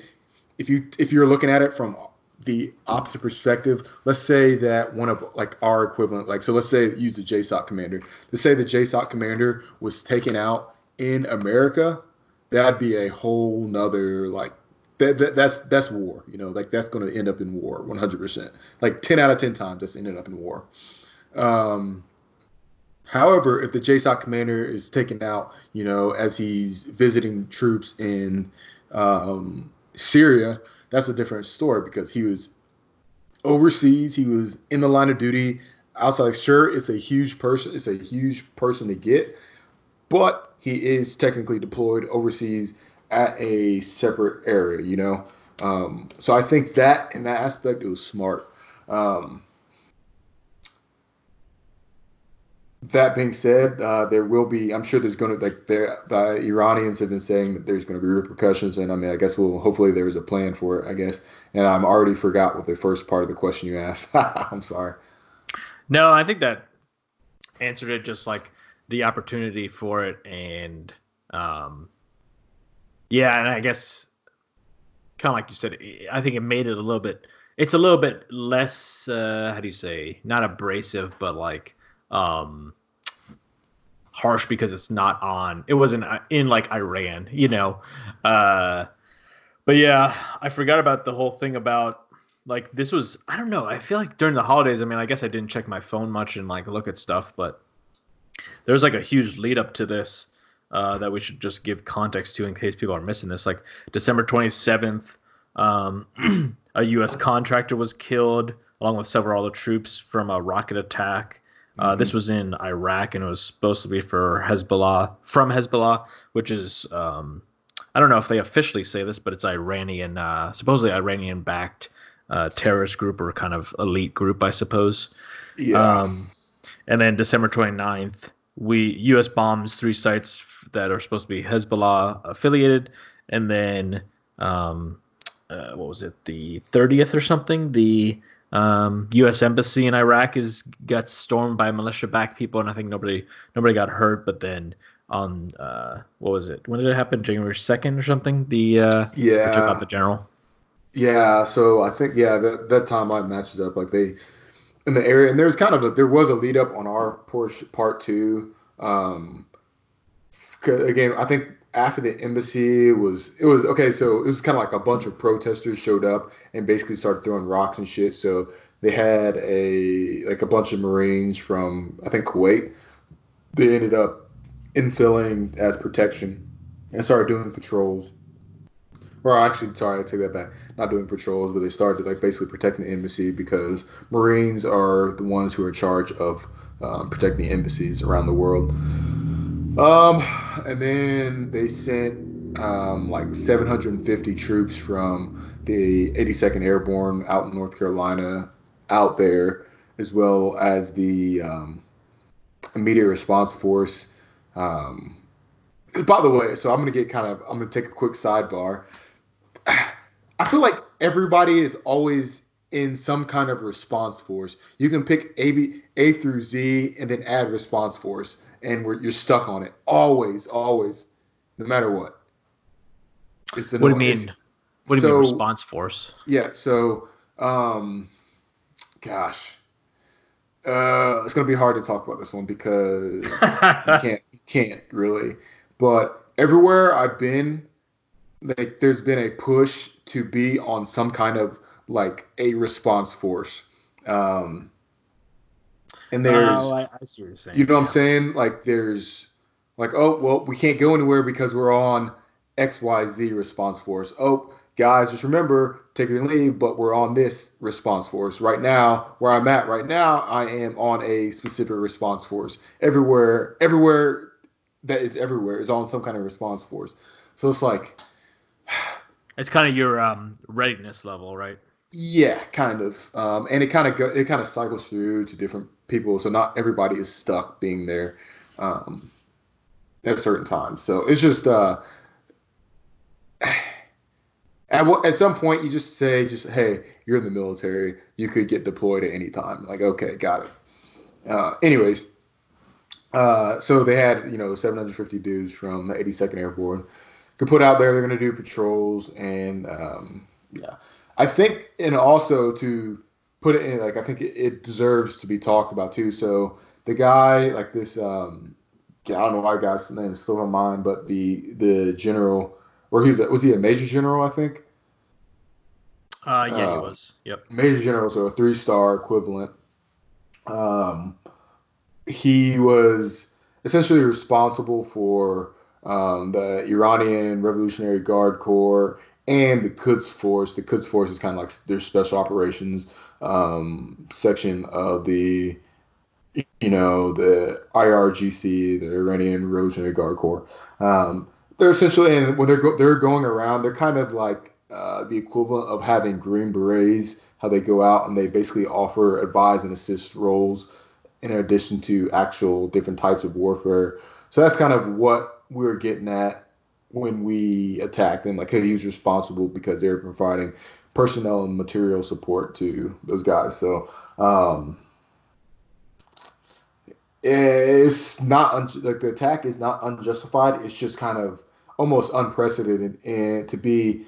if you're looking at it from the opposite perspective. Let's say that one of like our equivalent, like, so let's say use the JSOC commander. Let's say the JSOC commander was taken out in America. That'd be a whole nother, like, that's war, you know, like that's going to end up in war 100%, like 10 out of 10 times that's ended up in war. However, if the JSOC commander is taken out, you know, as he's visiting troops in Syria, that's a different story because he was overseas. He was in the line of duty outside. Sure, it's a huge person. It's a huge person to get, but he is technically deployed overseas at a separate area, you know. So I think that in that aspect, it was smart. That being said, there will be, I'm sure there's going to, like, the Iranians have been saying that there's going to be repercussions. And I mean, I guess hopefully there's a plan for it, I guess. And I'm already forgot what the first part of the question you asked. I'm sorry. No, I think that answered it, just like the opportunity for it. And yeah, and I guess kind of like you said, I think it made it a little bit, it's a little bit less, how do you say, not abrasive, but like, harsh, because it's not on, it wasn't in like Iran, you know. But yeah, I forgot about the whole thing about like, this was, I don't know, I feel like during the holidays, I mean, I guess I didn't check my phone much and like look at stuff, but there's like a huge lead up to this that we should just give context to in case people are missing this. Like December 27th, a U.S. contractor was killed along with several other troops from a rocket attack. This was in Iraq, and it was supposed to be for Hezbollah, from Hezbollah, which is, I don't know if they officially say this, but it's Iranian, supposedly Iranian-backed terrorist group, or kind of elite group, I suppose. Yeah. And then December 29th, U.S. bombs three sites that are supposed to be Hezbollah-affiliated, and then, what was it, the 30th or something, the... U.S. embassy in Iraq got stormed by militia-backed people, and I think nobody got hurt. But then on what was it? When did it happen? January 2nd or something? They took out the general. Yeah. So I think that timeline matches up. Like they in the area, and there was a lead up on our part too. Again, I think after the embassy it was okay. So it was kind of like a bunch of protesters showed up and basically started throwing rocks and shit. So they had a bunch of Marines from, I think, Kuwait. They ended up infilling as protection and started doing patrols. Or actually, sorry, I take that back. Not doing patrols, but they started like basically protecting the embassy, because Marines are the ones who are in charge of protecting the embassies around the world. And then they sent, 750 troops from the 82nd Airborne out in North Carolina out there, as well as the, immediate response force. By the way, so I'm going to take a quick sidebar. I feel like everybody is always in some kind of response force. You can pick A through Z and then add response force, and you're stuck on it always, no matter what. It's annoying. What do you mean? What do you mean response force? Yeah, so, it's gonna be hard to talk about this one because you can't really. But everywhere I've been, like, there's been a push to be on some kind of like a response force. And there's, I see what you're saying. You know what I'm saying? Like, there's like, oh, well, we can't go anywhere because we're on XYZ response force. Oh, guys, just remember, take your leave, but we're on this response force right now. Where I'm at right now, I am on a specific response force. Everywhere that is everywhere is on some kind of response force. So it's like, it's kind of your readiness level, right? Yeah, kind of. And it kind of cycles through to different people, so not everybody is stuck being there at certain times. So it's just at some point you just say, hey, you're in the military, you could get deployed at any time. Like, okay, got it. So they had 750 dudes from the 82nd Airborne could put out there. They're gonna do patrols and I think, and also to put it in, like, I think it deserves to be talked about too. So the guy, like this, I don't know why the guy's name is still on mine, but the general, or was he a major general, I think? Yeah, he was. Yep. Major general, so a 3-star equivalent. He was essentially responsible for the Iranian Revolutionary Guard Corps and the Quds Force. The Quds Force is kind of like their special operations section of the, the IRGC, the Iranian Revolutionary Guard Corps. They're essentially, and when they're going around, they're kind of like the equivalent of having Green Berets, how they go out and they basically offer advise and assist roles in addition to actual different types of warfare. So that's kind of what we were getting at when we attacked them. Like, hey, he was responsible because they were providing personnel and material support to those guys. So it's not like the attack is not unjustified. It's just kind of almost unprecedented, and to be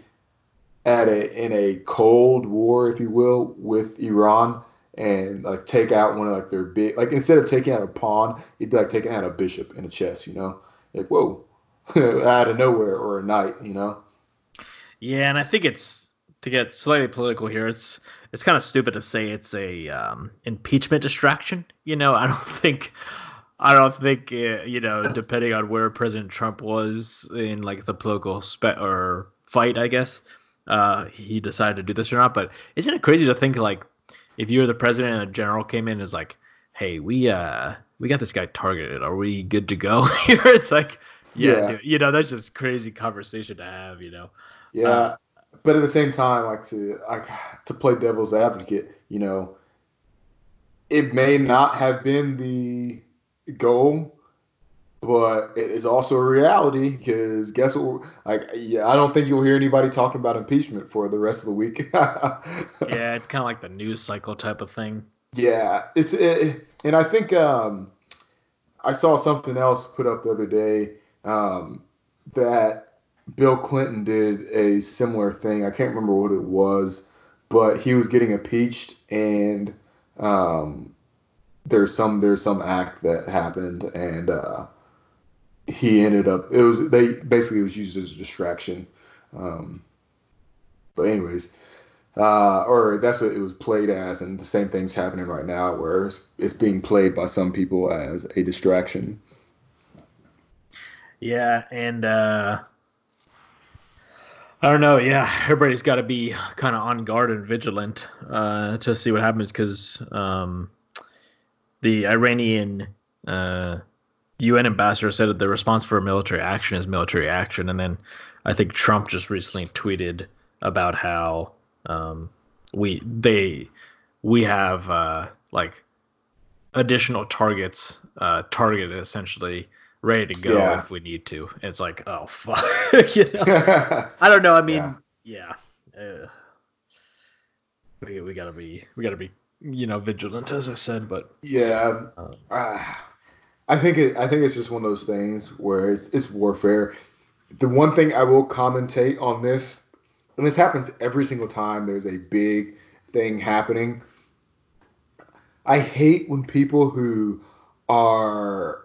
in a cold war, if you will, with Iran, and like take out one of like their big, like instead of taking out a pawn, it'd be like taking out a bishop in a chess, like whoa, out of nowhere, or a knight, Yeah, and I think it's, to get slightly political here, it's kind of stupid to say it's a impeachment distraction. I don't think depending on where President Trump was in like the political fight, I guess. He decided to do this or not, but isn't it crazy to think, like, if you're the president and a general came in and is like, hey, we got this guy targeted, are we good to go here? It's like, yeah. Dude, that's just crazy conversation to have, but at the same time, to play devil's advocate, it may not have been the goal, but it is also a reality, because guess what? I don't think you'll hear anybody talking about impeachment for the rest of the week. Yeah, it's kind of like the news cycle type of thing. Yeah, and I think I saw something else put up the other day that Bill Clinton did a similar thing. I can't remember what it was, but he was getting impeached, and there's some act that happened, and he ended up, it was used as a distraction. But anyways, or that's what it was played as. And the same thing's happening right now, where it's being played by some people as a distraction. Yeah. And, I don't know. Yeah. Everybody's got to be kind of on guard and vigilant, to see what happens. 'Cause, the Iranian, UN ambassador said that the response for military action is military action. And then I think Trump just recently tweeted about how we have additional targets targeted essentially ready to go if we need to. And it's like, oh, fuck. I don't know. I mean, We gotta be vigilant, as I said, but I think it's just one of those things where it's warfare. The one thing I will commentate on this, and this happens every single time there's a big thing happening, I hate when people who are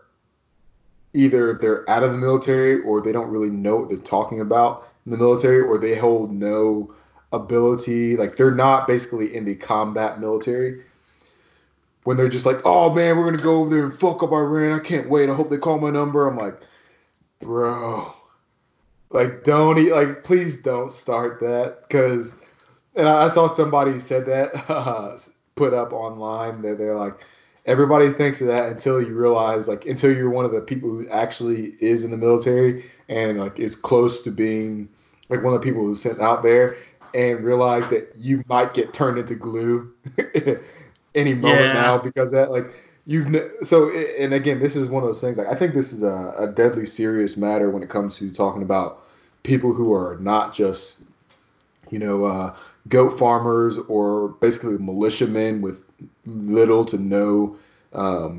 either they're out of the military or they don't really know what they're talking about in the military, or they hold no ability, like they're not basically in the combat military, when they're just like, oh man, we're going to go over there and fuck up Iran. I can't wait. I hope they call my number. I'm like, bro, please don't start that. Cause, and I saw somebody said that, put up online that they're like, everybody thinks of that until you realize, until you're one of the people who actually is in the military and is close to being one of the people who's sent out there, and realize that you might get turned into glue any moment now, because that and again, this is one of those things, I think this is a deadly serious matter when it comes to talking about people who are not just goat farmers or basically militiamen with little to no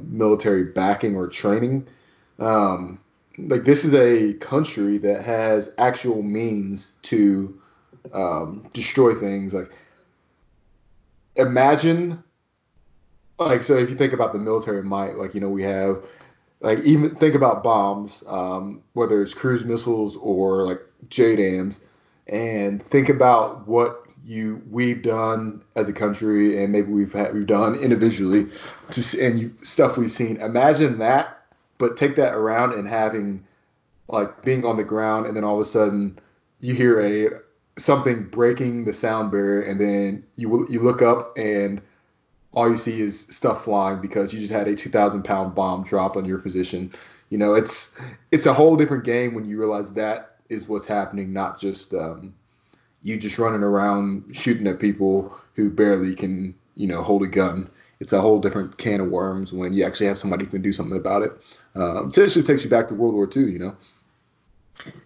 military backing or training. This is a country that has actual means to destroy things. Like, imagine, like, so if you think about the military might, like, you know, we have, like, even think about bombs, whether it's cruise missiles or like JDAMs, and think about what we've done as a country, and maybe we've done individually, stuff we've seen. Imagine that, but take that around and having, like, being on the ground, and then all of a sudden you hear something breaking the sound barrier, and then you look up and all you see is stuff flying because you just had a 2,000-pound bomb drop on your position. You know, it's a whole different game when you realize that is what's happening, not just you just running around shooting at people who barely can, you know, hold a gun. It's a whole different can of worms when you actually have somebody who can do something about it. It actually takes you back to World War II, you know.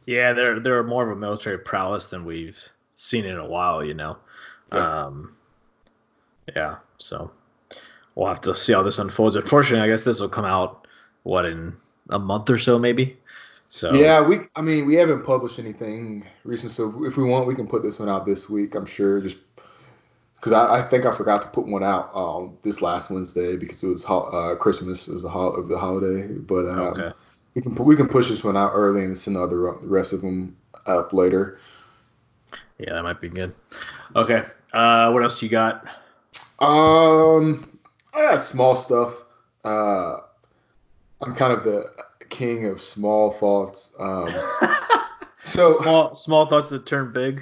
Yeah, they're more of a military prowess than we've seen in a while, you know. Yeah. Yeah, so we'll have to see how this unfolds. Unfortunately, I guess this will come out, what, in a month or so, maybe? So yeah, we haven't published anything recent, so if we want, we can put this one out this week, I'm sure, just because I think I forgot to put one out this last Wednesday because it was Christmas. It was the holiday, but okay. We can push this one out early and send the rest of them up later. Yeah, that might be good. Okay, what else you got? I got small stuff. I'm kind of the king of small thoughts. So small thoughts that turn big.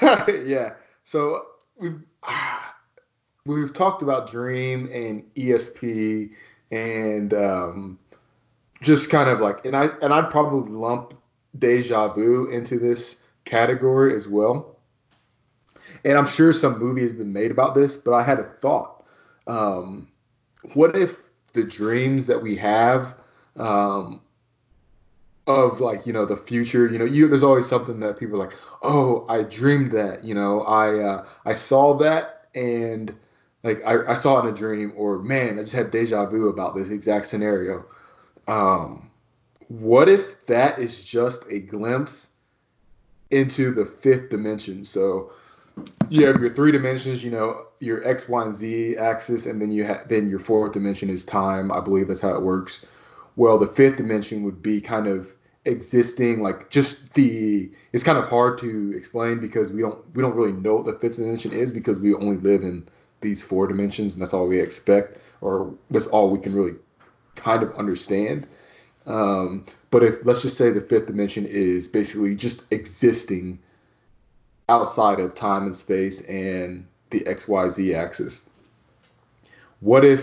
Yeah. So we've talked about Dream and ESP and just kind of like, and I'd probably lump Deja Vu into this category as well. And I'm sure some movie has been made about this, but I had a thought. What if the dreams that we have of, like, you know, the future, you know, there's always something that people are like, oh, I dreamed that, you know, I saw that, and like I saw it in a dream, or man, I just had deja vu about this exact scenario. What if that is just a glimpse into the fifth dimension? So you have your three dimensions, you know, your X, Y, and Z axis, and then then your fourth dimension is time. I believe that's how it works. Well, the fifth dimension would be kind of existing, like, just it's kind of hard to explain because we don't really know what the fifth dimension is because we only live in these four dimensions, and that's all we expect, or that's all we can really kind of understand. But if, let's just say, the fifth dimension is basically just existing outside of time and space and the XYZ axis. What if,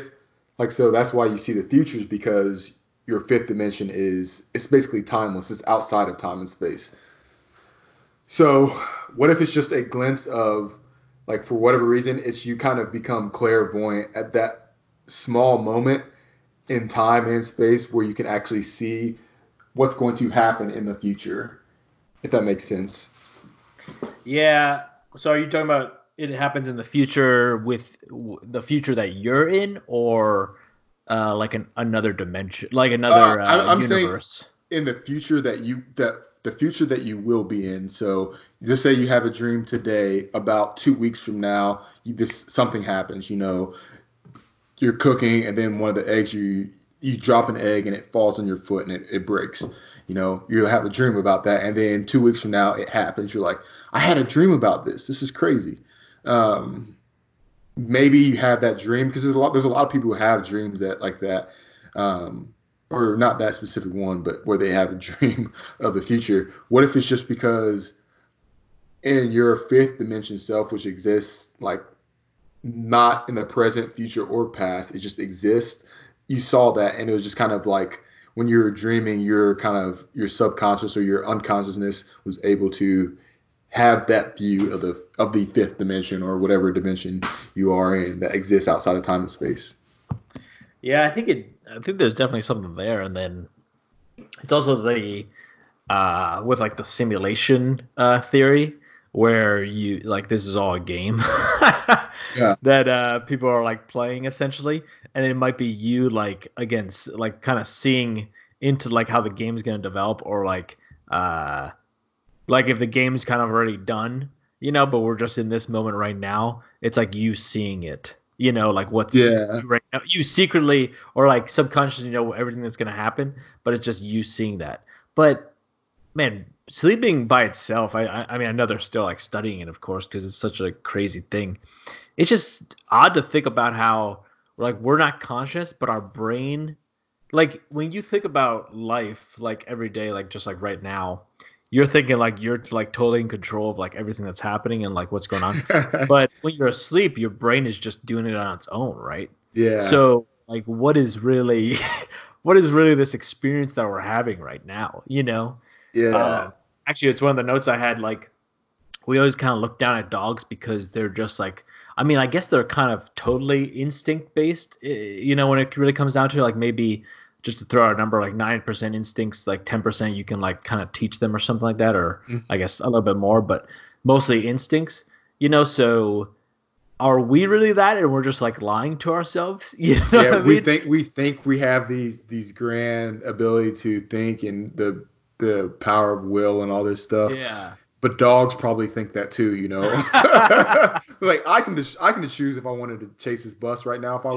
like, so that's why you see the futures, because your fifth dimension it's basically timeless. It's outside of time and space. So what if it's just a glimpse of, like, for whatever reason, it's you kind of become clairvoyant at that small moment in time and space where you can actually see what's going to happen in the future, if that makes sense. Yeah. So are you talking about it happens in the future with the future that you're in, or like another dimension, like another universe? Saying in the future that the future that you will be in. So just say you have a dream today. About 2 weeks from now, something happens. You know, you're cooking, and then one of the eggs you drop an egg and it falls on your foot and it breaks. You know, you'll have a dream about that, and then 2 weeks from now it happens. You're like, I had a dream about this. This is crazy. Maybe you have that dream because there's a lot of people who have dreams that like that, or not that specific one, but where they have a dream of the future. What if it's just because in your fifth dimension self, which exists, like, not in the present, future, or past, it just exists. You saw that, and it was just kind of like, when you're dreaming, you're kind of, your subconscious or your unconsciousness was able to have that view of the fifth dimension, or whatever dimension you are in that exists outside of time and space. Yeah, I think there's definitely something there, and then it's also the with, like, the simulation theory, where you, like, this is all a game. Yeah. That people are, like, playing, essentially, and it might be you, like, against, like, kind of seeing into, like, how the game's going to develop, or like if the game's kind of already done, you know, but we're just in this moment right now. It's like you seeing it, you know, like what's right now. You secretly or like subconsciously, you know, everything that's going to happen, but it's just you seeing that. But man, sleeping by itself, I mean, I know they're still like studying it, of course, because it's such a crazy thing. It's just odd to think about how like we're not conscious, but our brain, like when you think about life, like every day, like just like right now, you're thinking like you're like totally in control of like everything that's happening and like what's going on. But when you're asleep, your brain is just doing it on its own, right? Yeah. So like what is really this experience that we're having right now, you know? Yeah. Actually, it's one of the notes I had, like we always kind of look down at dogs because they're just like, I mean, I guess they're kind of totally instinct based, you know, when it really comes down to like maybe – just to throw out a number, like 9% instincts, like 10% you can like kind of teach them or something like that, or I guess a little bit more, but mostly instincts, you know. So are we really that, and we're just like lying to ourselves? You know yeah, we think we have these grand ability to think and the power of will and all this stuff. Yeah. But dogs probably think that too, you know. Like I can just choose if I wanted to chase this bus right now, if I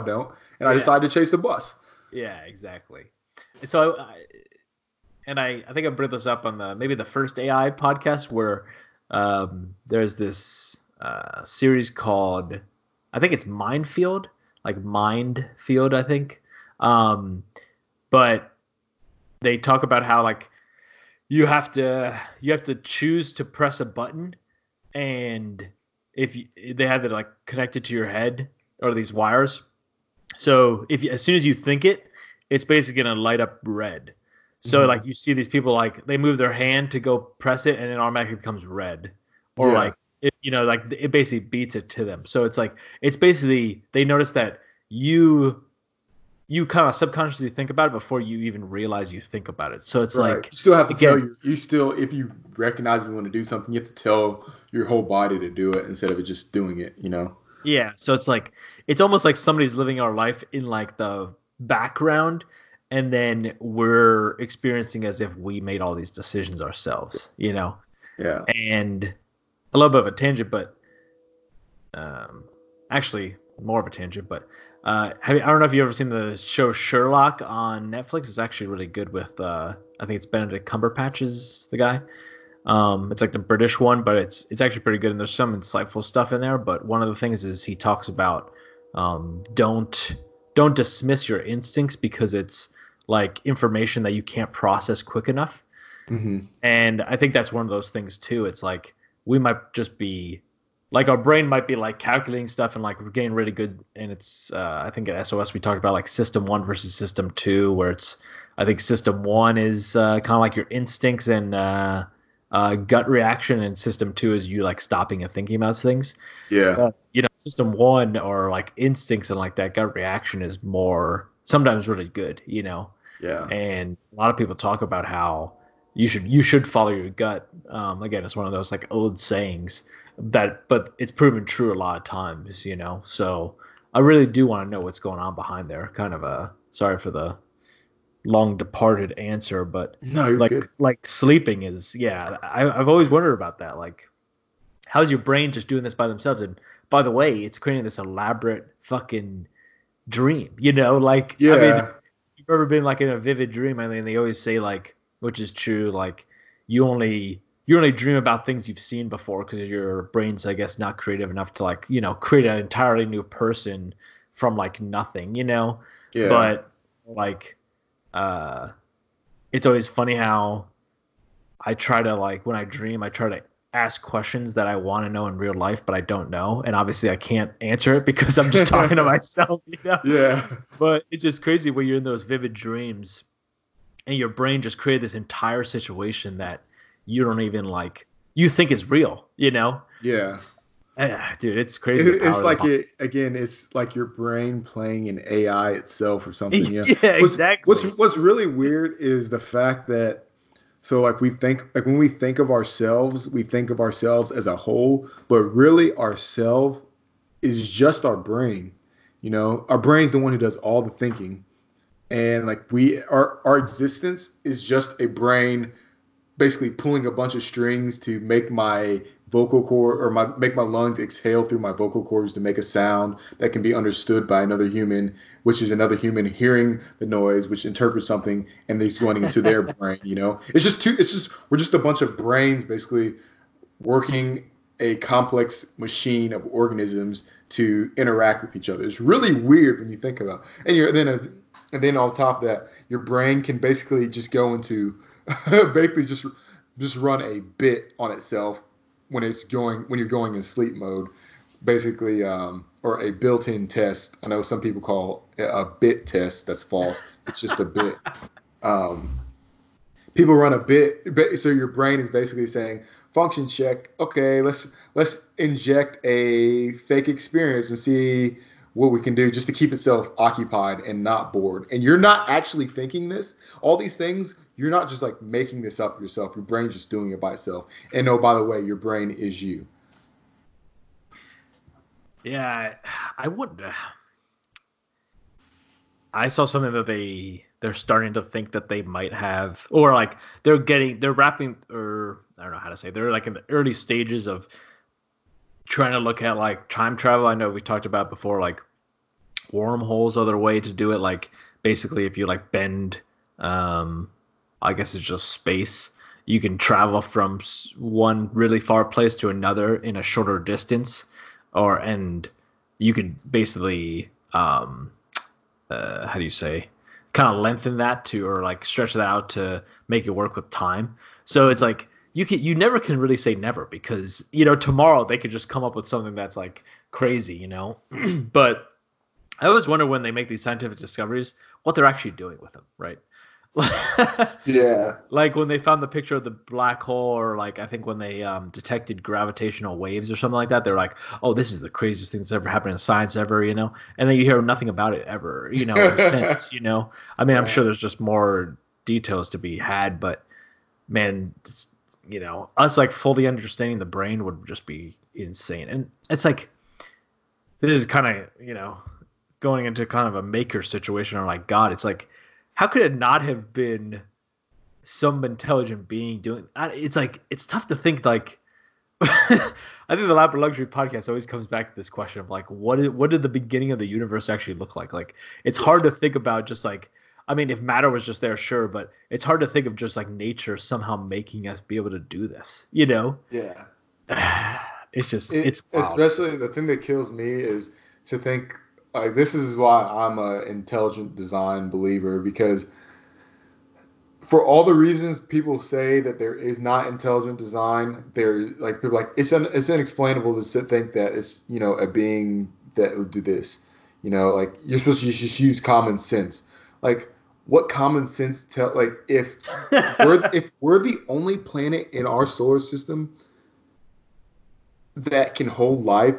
don't, and I decide to chase the bus. Yeah, exactly. So, I think I brought this up on the first AI podcast where there's this series called, I think it's Mind Field, I think. But they talk about how like you have to choose to press a button, and they have it like connected to your head or these wires. So as soon as you think it, it's basically going to light up red. So like you see these people, like they move their hand to go press it and it automatically becomes red, or like, it, you know, like it basically beats it to them. So it's like, it's basically, they notice that you kind of subconsciously think about it before you even realize you think about it. So it's like, you still have to if you recognize you want to do something, you have to tell your whole body to do it instead of it just doing it, you know? Yeah, so it's like it's almost like somebody's living our life in like the background, and then we're experiencing as if we made all these decisions ourselves, you know? Yeah. And a little bit of a tangent, but actually more of a tangent, but I don't know if you've ever seen the show Sherlock on Netflix. It's actually really good with I think it's Benedict Cumberbatch is the guy. It's like the British one, but it's actually pretty good, and there's some insightful stuff in there. But one of the things is he talks about don't dismiss your instincts because it's like information that you can't process quick enough. Mm-hmm. And I think that's one of those things too. It's like we might just be like our brain might be like calculating stuff and like we're getting really good. And it's I think at SOS we talked about like system 1 versus system 2, where it's I think system 1 is kind of like your instincts and gut reaction, and system 2 is you like stopping and thinking about things. Yeah. You know, system 1 or like instincts and like that gut reaction is more sometimes really good, you know? Yeah. And a lot of people talk about how you should follow your gut. Again, it's one of those like old sayings but it's proven true a lot of times, you know? So I really do want to know what's going on behind there. Kind of sorry for the long departed answer, but no, like good. Like sleeping is I've always wondered about that, like how's your brain just doing this by themselves? And by the way, it's creating this elaborate fucking dream, you know? Like I mean, if you've ever been like in a vivid dream, I mean, they always say like, which is true, like you only dream about things you've seen before because your brain's I guess not creative enough to like, you know, create an entirely new person from like nothing, you know? Yeah. But like it's always funny how I try to like, when I dream, I try to ask questions that I want to know in real life, but I don't know. And obviously I can't answer it because I'm just talking to myself, you know? Yeah. But it's just crazy when you're in those vivid dreams and your brain just created this entire situation that you don't even like, you think is real, you know? Yeah. Dude, it's crazy. It's like it's like your brain playing an AI itself or something. Yeah, exactly. What's really weird is the fact that we think like when we think of ourselves as a whole, but really ourself is just our brain. You know, our brain's the one who does all the thinking, and like our existence is just a brain basically pulling a bunch of strings to make my vocal cord, or make my lungs exhale through my vocal cords to make a sound that can be understood by another human, which is another human hearing the noise, which interprets something, and it's going into their brain. You know, we're just a bunch of brains basically working a complex machine of organisms to interact with each other. It's really weird when you think about it. And then on top of that, your brain can basically just go into basically just run a bit on itself when you're going in sleep mode, basically, or a built-in test. I know some people call it a bit test. That's false. It's just a bit. People run a bit, so your brain is basically saying, function check. Okay, let's inject a fake experience and see what we can do just to keep itself occupied and not bored. And you're not actually thinking this. All these things, you're not just like making this up yourself. Your brain's just doing it by itself. And oh, by the way, your brain is you. Yeah, I would. I saw something that they're starting to think that they might have, or like they're wrapping, or I don't know how to say, they're like in the early stages of trying to look at like time travel. I know we talked about before, like wormholes are their way to do it. Like basically if you like bend, I guess it's just space, you can travel from one really far place to another in a shorter distance, and you could basically, how do you say, kind of lengthen that to, or like stretch that out to make it work with time. So it's like you never can really say never, because you know tomorrow they could just come up with something that's like crazy, you know. But I always wonder when they make these scientific discoveries what they're actually doing with them, right? Yeah. Like when they found the picture of the black hole, or like I think when they detected gravitational waves or something like that, they're like, oh, this is the craziest thing that's ever happened in science ever, you know? And then you hear nothing about it ever, you know, since, you know? I mean, I'm sure there's just more details to be had, but man, it's, you know, us like fully understanding the brain would just be insane. And it's like, this is kind of, you know, going into kind of a maker situation, or like God, it's like, how could it not have been some intelligent being doing? It's like, it's tough to think. Like, I think the Lab of Luxury podcast always comes back to this question of like, what did the beginning of the universe actually look like? Like, it's hard to think about just like, I mean, if matter was just there, sure, but it's hard to think of just like nature somehow making us be able to do this, you know? Yeah. It's just, it's wild. Especially the thing that kills me is to think, like, this is why I'm an intelligent design believer, because for all the reasons people say that there is not intelligent design, there, like, people like it's inexplainable to think that it's, you know, a being that would do this. You know, like, you're supposed to just use common sense. Like, what common sense like, if we're the only planet in our solar system that can hold life.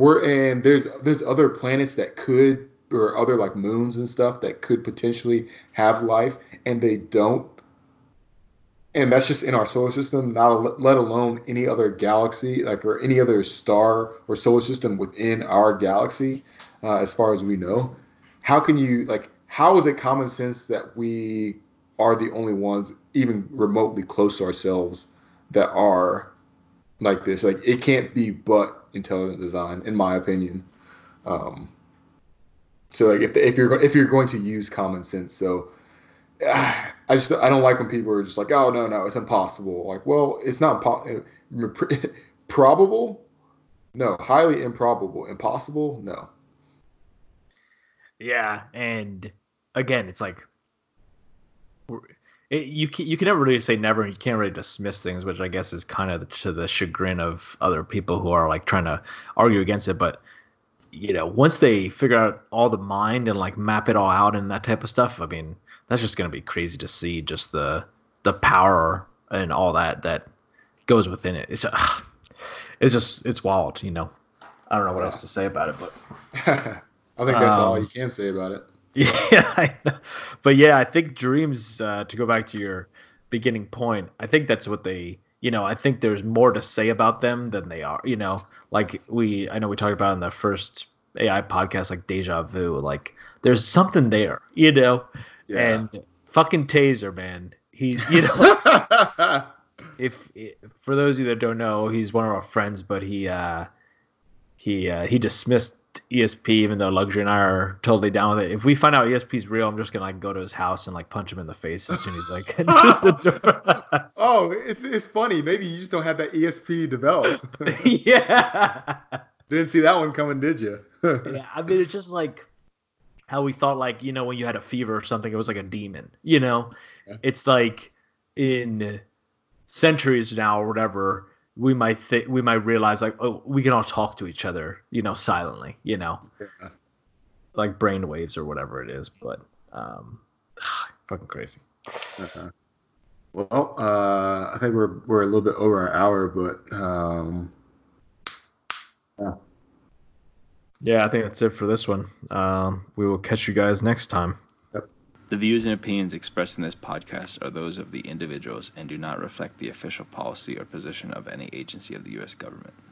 And there's other planets that could, or other like moons and stuff that could potentially have life, and they don't. And that's just in our solar system, not let alone any other galaxy, like, or any other star or solar system within our galaxy, as far as we know. How can you, like, how is it common sense that we are the only ones even remotely close to ourselves that are like this? Like, it can't be but intelligent design, in my opinion. So like, if you're going to use common sense, so I don't like when people are just like, oh no, it's impossible. Like, well, it's not probable. No, highly improbable. Impossible. No. Yeah, and again, it's like you can never really say never, and you can't really dismiss things, which I guess is kind of to the chagrin of other people who are like trying to argue against it. But, you know, once they figure out all the mind and like map it all out and that type of stuff, I mean, that's just going to be crazy to see just the power and all that goes within it. It's wild, you know. I don't know what else to say about it, but I think that's all you can say about it. Yeah, but yeah, I think dreams, to go back to your beginning point, I think that's what they, you know, I think there's more to say about them than they are, you know, like I know we talked about in the first AI podcast, like deja vu, like there's something there, you know, yeah. And fucking Taser, man, he, you know, for those of you that don't know, he's one of our friends, but he dismissed ESP, even though Luxury and I are totally down with it. If we find out ESP's real, I'm just gonna like go to his house and like punch him in the face as soon as like enters the door. Oh, it's funny. Maybe you just don't have that ESP developed. Yeah. Didn't see that one coming, did you? Yeah. I mean, it's just like how we thought, like, you know, when you had a fever or something, it was like a demon. You know, yeah. It's like in centuries now or whatever. We might realize, like, oh, we can all talk to each other, you know, silently, you know, yeah. Like brain waves or whatever it is. But fucking crazy. Uh-huh. Well, I think we're a little bit over an hour, but yeah, I think that's it for this one. We will catch you guys next time. The views and opinions expressed in this podcast are those of the individuals and do not reflect the official policy or position of any agency of the U.S. government.